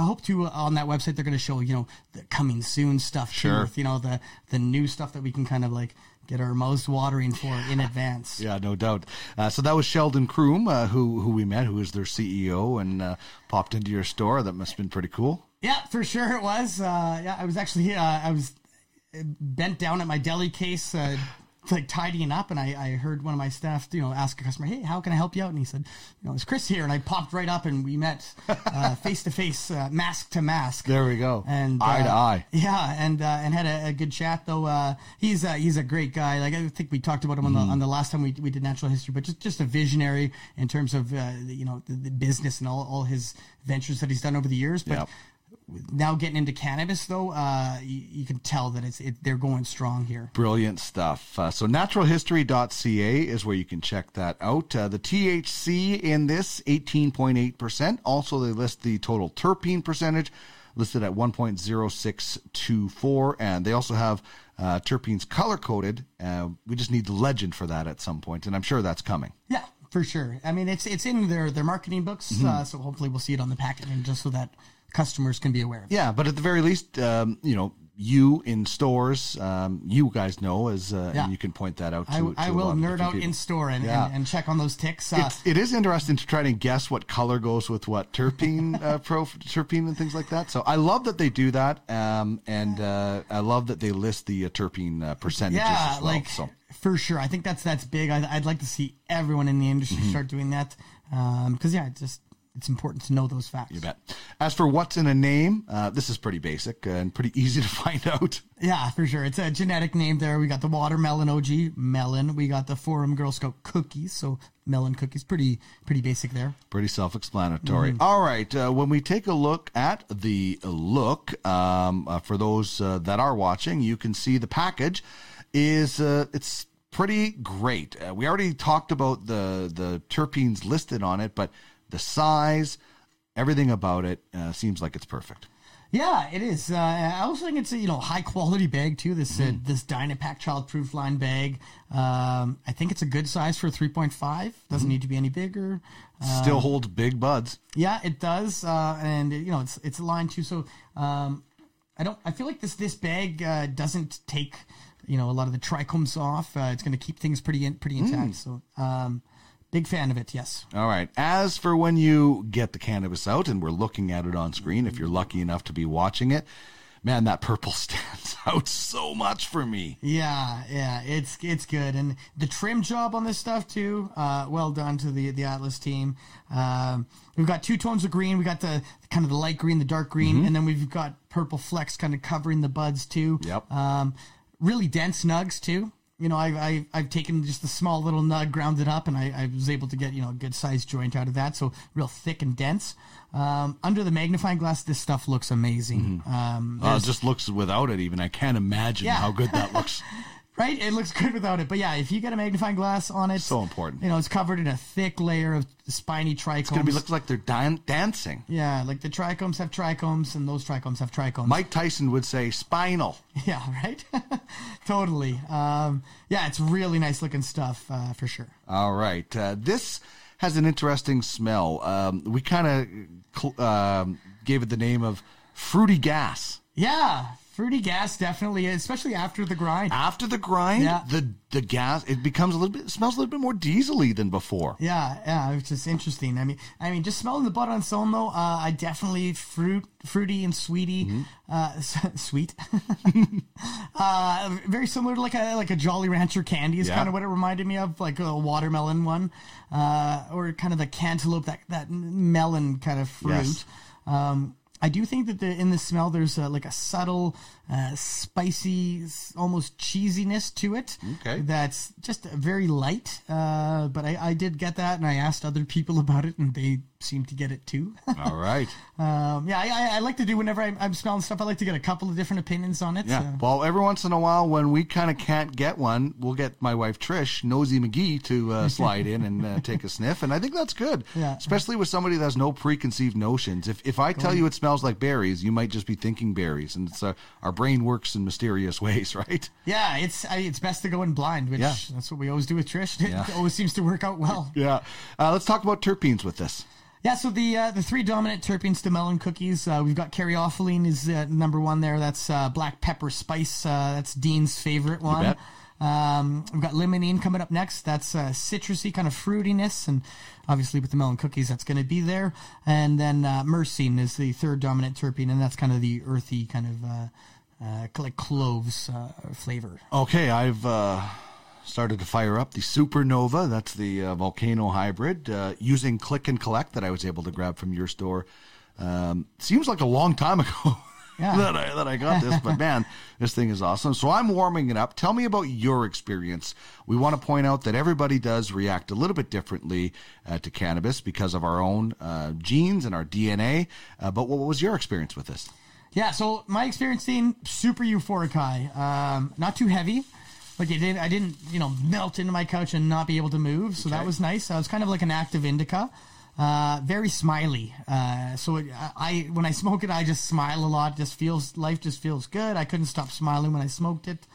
hope to on that website they're going to show the coming soon stuff. Sure. With, the new stuff that we can kind of like get our mouths watering for in advance. Yeah, no doubt. So that was Sheldon Kroom, who we met, who is their CEO, and popped into your store. That must have been pretty cool. Yeah, for sure it was. I was actually I was bent down at my deli case, like tidying up, and I heard one of my staff, ask a customer, "Hey, how can I help you out?" And he said, "Is Chris here?" And I popped right up, and we met face to face, mask to mask. There we go. And eye to eye. Yeah, and had a good chat though. He's a great guy. Like I think we talked about him on the last time we did Natural History, but just a visionary in terms of the business and all his ventures that he's done over the years. But yep. Now getting into cannabis, though, you can tell that they're going strong here. Brilliant stuff. So naturalhistory.ca is where you can check that out. The THC in this, 18.8%. Also, they list the total terpene percentage, listed at 1.0624. And they also have terpenes color-coded. We just need the legend for that at some point, and I'm sure that's coming. Yeah. For sure. I mean, it's in their marketing books, so hopefully we'll see it on the packaging just so that customers can be aware of it. Yeah, but at the very least, you in stores, you guys know, and you can point that out to I will nerd out people in store and check on those ticks. It is interesting to try to guess what color goes with what terpene, terpene and things like that. So I love that they do that, and I love that they list the terpene percentages as well. For sure. I think that's big. I'd like to see everyone in the industry start doing that because, it's important to know those facts. You bet. As for what's in a name, this is pretty basic and pretty easy to find out. Yeah, for sure. It's a genetic name there. We got the Watermelon OG, Melon. We got the Forum Girl Scout Cookies, so Melon Cookies. Pretty basic there. Pretty self-explanatory. All right. When we take a look at the look, for those that are watching, you can see the package is it's pretty great. We already talked about the terpenes listed on it, but the size, everything about it seems like it's perfect. Yeah, it is. I also think it's a high quality bag too. This this Dynapack childproof line bag. I think it's a good size for 3.5. Doesn't need to be any bigger. Still holds big buds. Yeah, it does. And it's a line too. So I feel like this bag doesn't take a lot of the trichomes off. It's going to keep things pretty intact. So. Big fan of it, yes. All right. As for when you get the cannabis out, and we're looking at it on screen, if you're lucky enough to be watching it, man, that purple stands out so much for me. Yeah, it's good. And the trim job on this stuff, too, well done to the Atlas team. We've got two tones of green. We got the kind of the light green, the dark green, and then we've got purple flecks kind of covering the buds, too. Yep. Really dense nugs, too. I've taken just the small little nug, ground it up, and I was able to get, a good size joint out of that. So real thick and dense. Under the magnifying glass, this stuff looks amazing. It just looks without it even. I can't imagine how good that looks. Right? It looks good without it. But yeah, if you get a magnifying glass on it. So important. It's covered in a thick layer of spiny trichomes. It's going to look like they're dancing. Yeah, like the trichomes have trichomes and those trichomes have trichomes. Mike Tyson would say spinal. Yeah, right? Totally. It's really nice looking stuff for sure. All right. This has an interesting smell. We kind of gave it the name of fruity gas. Yeah, fruity gas, definitely, especially after the grind. After the grind, the gas, it becomes smells a little bit more diesel-y than before. Yeah, which is interesting. I mean, just smelling the bud on its own, though, I definitely fruity and sweety, sweet. Very similar to like a Jolly Rancher candy is kind of what it reminded me of, like a watermelon one, or kind of the cantaloupe, that melon kind of fruit. Yes. I do think that in the smell, there's like a subtle, spicy, almost cheesiness to it. Okay. That's just very light. But I did get that, and I asked other people about it, and they seem to get it too. All right. I like to do whenever I'm smelling stuff, I like to get a couple of different opinions on it. Yeah. So. Well, every once in a while, when we kind of can't get one, we'll get my wife, Trish, Nosy McGee, to slide in and take a sniff. And I think that's good, especially with somebody that has no preconceived notions. If I tell you it smells like berries, you might just be thinking berries. And it's our brain works in mysterious ways, right? Yeah, it's best to go in blind, which that's what we always do with Trish. It always seems to work out well. Yeah. Let's talk about terpenes with this. Yeah, so the three dominant terpenes to melon cookies, we've got caryophyllene is number one there. That's black pepper spice. That's Dean's favorite one. You bet. We've got limonene coming up next. That's citrusy, kind of fruitiness, and obviously with the melon cookies, that's going to be there. And then myrcene is the third dominant terpene, and that's kind of the earthy kind of like cloves flavor. Okay, I've started to fire up the Supernova. That's the Volcano Hybrid using click and collect that I was able to grab from your store. Seems like a long time ago that I got this, but man, this thing is awesome. So I'm warming it up. Tell me about your experience. We want to point out that everybody does react a little bit differently to cannabis because of our own genes and our DNA. But what was your experience with this? Yeah, so my experience, Dean, super euphoric high. Not too heavy. Like I didn't, melt into my couch and not be able to move. So that was nice. I was kind of like an active indica, very smiley. So when I smoke it, I just smile a lot. Life just feels good. I couldn't stop smiling when I smoked it.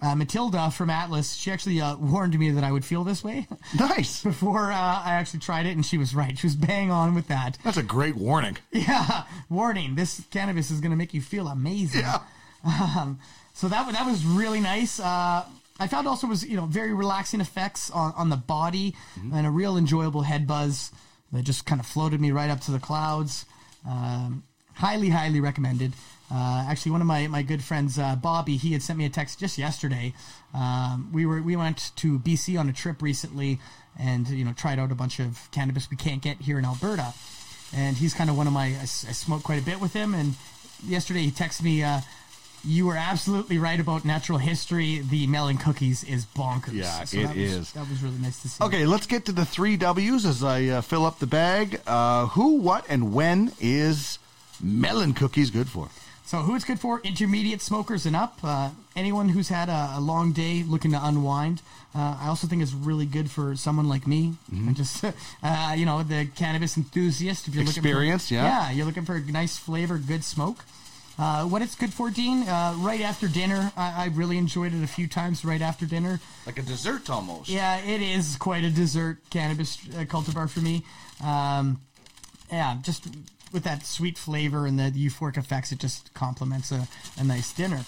Matilda from Atlas, she actually warned me that I would feel this way. Nice. Before I actually tried it, and she was right. She was bang on with that. That's a great warning. Yeah, warning. This cannabis is going to make you feel amazing. Yeah. So that was really nice. I found also was, you know, very relaxing effects on the body, mm-hmm. and a real enjoyable head buzz that just kind of floated me right up to the clouds. Highly, highly recommended. Actually, one of my good friends, Bobby, he had sent me a text just yesterday. We went to BC on a trip recently, and you know, tried out a bunch of cannabis we can't get here in Alberta. And he's kind of one of my I smoke quite a bit with him. And yesterday he texted me, "You were absolutely right about Natural History. The Melon Cookies is bonkers." Yeah, so it is. That was really nice to see. Okay, let's get to the three W's as I fill up the bag. Who, what, and when is Melon Cookies good for? So who it's good for? Intermediate smokers and up. Anyone who's had a long day looking to unwind. I also think it's really good for someone like me. Mm-hmm. Just, you know, the cannabis enthusiast. If you're Experience, looking for, yeah. Yeah, you're looking for a nice flavor, good smoke. What it's good for, Dean? Right after dinner. I really enjoyed it a few times right after dinner. Like a dessert almost. Yeah, it is quite a dessert cannabis cultivar for me. Yeah, just... with that sweet flavor and the euphoric effects, it just complements a nice dinner.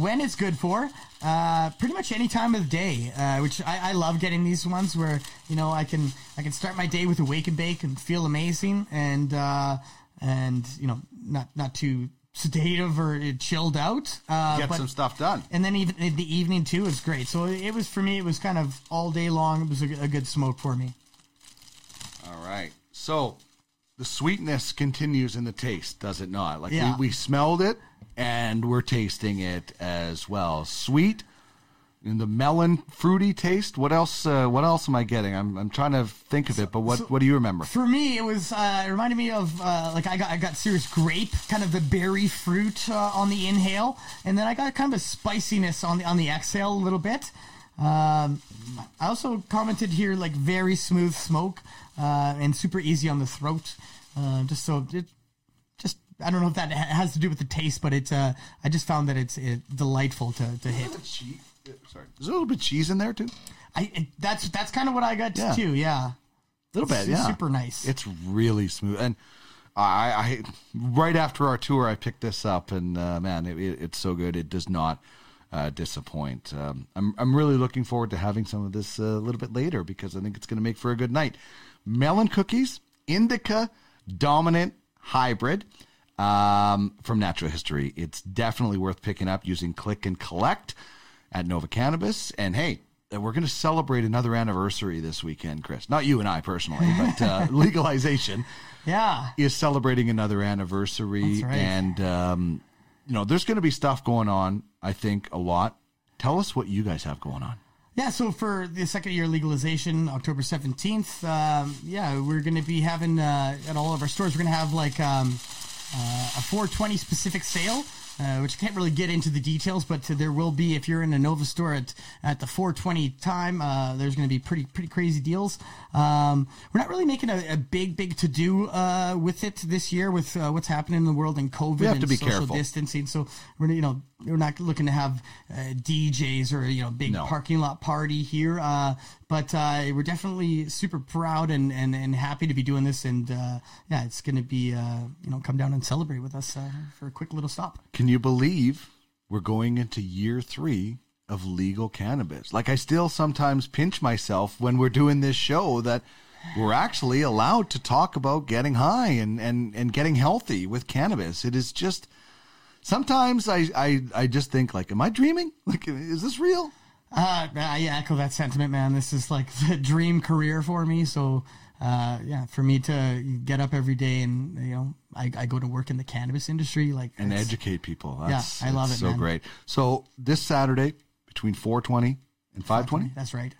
When it's good for, pretty much any time of the day, which I love getting these ones where, you know, I can start my day with a wake and bake and feel amazing and you know, not too sedative or chilled out. Get some stuff done. And then even in the evening too is great. So it was, for me, it was kind of all day long. It was a good smoke for me. All right. So... the sweetness continues in the taste, does it not? Like yeah. we smelled it, and we're tasting it as well. Sweet, and the melon fruity taste. What else? What else am I getting? I'm trying to think of it, but what do you remember? For me, it was it reminded me of like I got serious grape, kind of the berry fruit on the inhale, and then I got kind of a spiciness on the exhale a little bit. I also commented here, like, very smooth smoke, and super easy on the throat. I don't know if that has to do with the taste, but it's, I just found that it's delightful to hit. There's a little bit of cheese in there too. That's kind of what I got too. Yeah. A little bit. Yeah. Super nice. It's really smooth. And I right after our tour, I picked this up and, man, it's so good. It does not disappoint. I'm really looking forward to having some of this a little bit later because I think it's going to make for a good night. Melon Cookies, Indica Dominant Hybrid from Natural History. It's definitely worth picking up using Click and Collect at Nova Cannabis. And hey, we're going to celebrate another anniversary this weekend, Chris. Not you and I personally, but legalization is celebrating another anniversary. That's right. And you know, there's going to be stuff going on, I think, a lot. Tell us what you guys have going on. Yeah, so for the second year legalization, October 17th, we're going to be having, at all of our stores, we're going to have like a 420 specific sale, which I can't really get into the details, but there will be, if you're in a Nova store at the 420 time, there's going to be pretty crazy deals. We're not really making a big to-do with it this year with what's happening in the world and COVID and social distancing. So we're not looking to have DJs or big parking lot party here. But we're definitely super proud and happy to be doing this. And it's going to be come down and celebrate with us for a quick little stop. Can you believe we're going into year 3 of legal cannabis? Like, I still sometimes pinch myself when we're doing this show that we're actually allowed to talk about getting high and getting healthy with cannabis. It is just, sometimes I just think, like, am I dreaming? Like, is this real? I echo that sentiment, man. This is like the dream career for me. So, for me to get up every day and, I go to work in the cannabis industry. And educate people. I love it, so man. Great. So this Saturday between 4:20 and 5:20. That's right.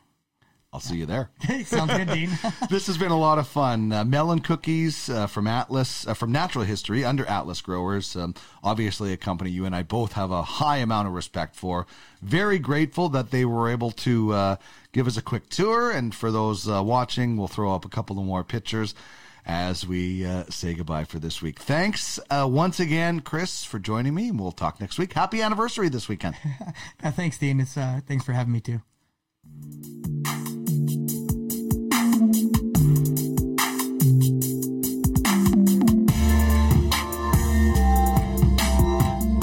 I'll see you there. Sounds good, Dean. This has been a lot of fun. Melon Cookies from Atlas, from Natural History, under Atlas Growers. Obviously, a company you and I both have a high amount of respect for. Very grateful that they were able to give us a quick tour. And for those watching, we'll throw up a couple of more pictures as we say goodbye for this week. Thanks once again, Chris, for joining me. We'll talk next week. Happy anniversary this weekend. Thanks, Dean. It's thanks for having me too.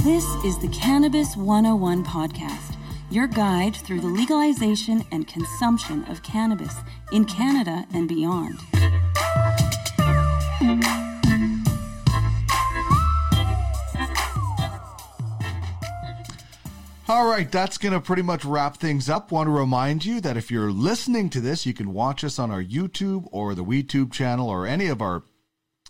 This is the Cannabis 101 Podcast, your guide through the legalization and consumption of cannabis in Canada and beyond. All right, that's going to pretty much wrap things up. Want to remind you that if you're listening to this, you can watch us on our YouTube or the WeTube channel or any of our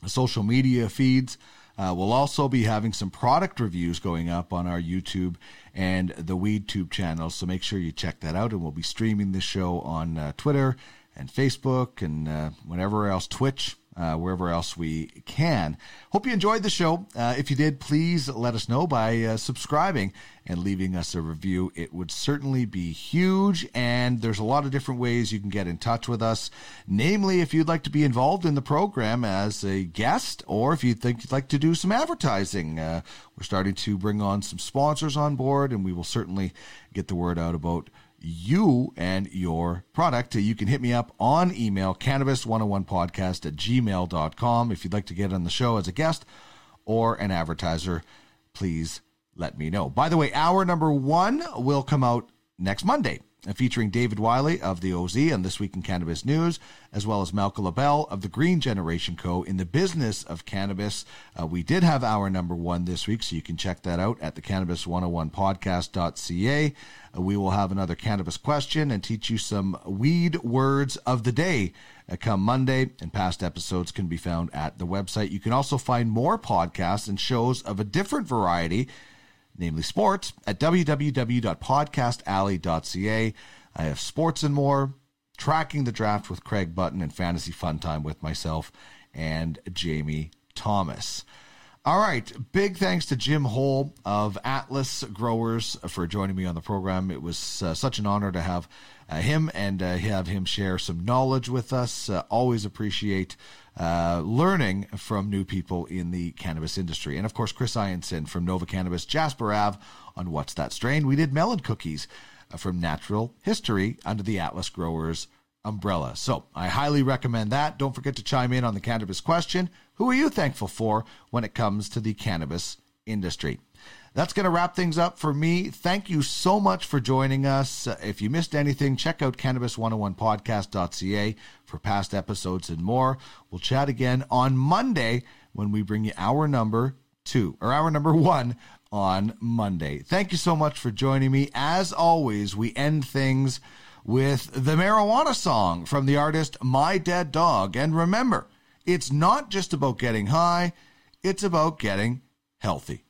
social media feeds. We'll also be having some product reviews going up on our YouTube and the WeTube channel, so make sure you check that out. And we'll be streaming this show on Twitter and Facebook and whenever else, Twitch. Wherever else we can. Hope you enjoyed the show. If you did, please let us know by subscribing and leaving us a review. It would certainly be huge, and there's a lot of different ways you can get in touch with us. Namely, if you'd like to be involved in the program as a guest, or if you think you'd like to do some advertising. We're starting to bring on some sponsors on board, and we will certainly get the word out about you and your product. You can hit me up on email, cannabis101podcast@gmail.com. If you'd like to get on the show as a guest or an advertiser, please let me know. By the way, hour number 1 will come out next Monday, featuring David Wiley of the OZ and This Week in Cannabis News, as well as Malka LaBelle of the Green Generation Co. in the business of cannabis. We did have hour number 1 this week, so you can check that out at the Cannabis101Podcast.ca. We will have another cannabis question and teach you some weed words of the day come Monday, and past episodes can be found at the website. You can also find more podcasts and shows of a different variety, namely sports, at www.podcastalley.ca. I have Sports and More, Tracking the Draft with Craig Button, and Fantasy Fun Time with myself and Jamie Thomas. All right, big thanks to Jim Hole of Atlas Growers for joining me on the program. It was such an honor to have him and have him share some knowledge with us. Always appreciate learning from new people in the cannabis industry. And, of course, Chris Ianson from Nova Cannabis, Jasper Ave on What's That Strain. We did Melon Cookies from Natural History under the Atlas Growers umbrella. So I highly recommend that. Don't forget to chime in on the cannabis question. Who are you thankful for when it comes to the cannabis industry? That's going to wrap things up for me. Thank you so much for joining us. If you missed anything, check out Cannabis101Podcast.ca for past episodes and more. We'll chat again on Monday when we bring you hour number 1 on Monday. Thank you so much for joining me. As always, we end things with the marijuana song from the artist My Dead Dog. And remember, it's not just about getting high, it's about getting healthy.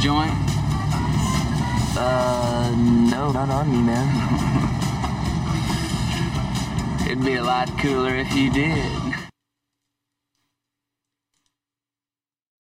Joint. No, not on me, man. It'd be a lot cooler if you did.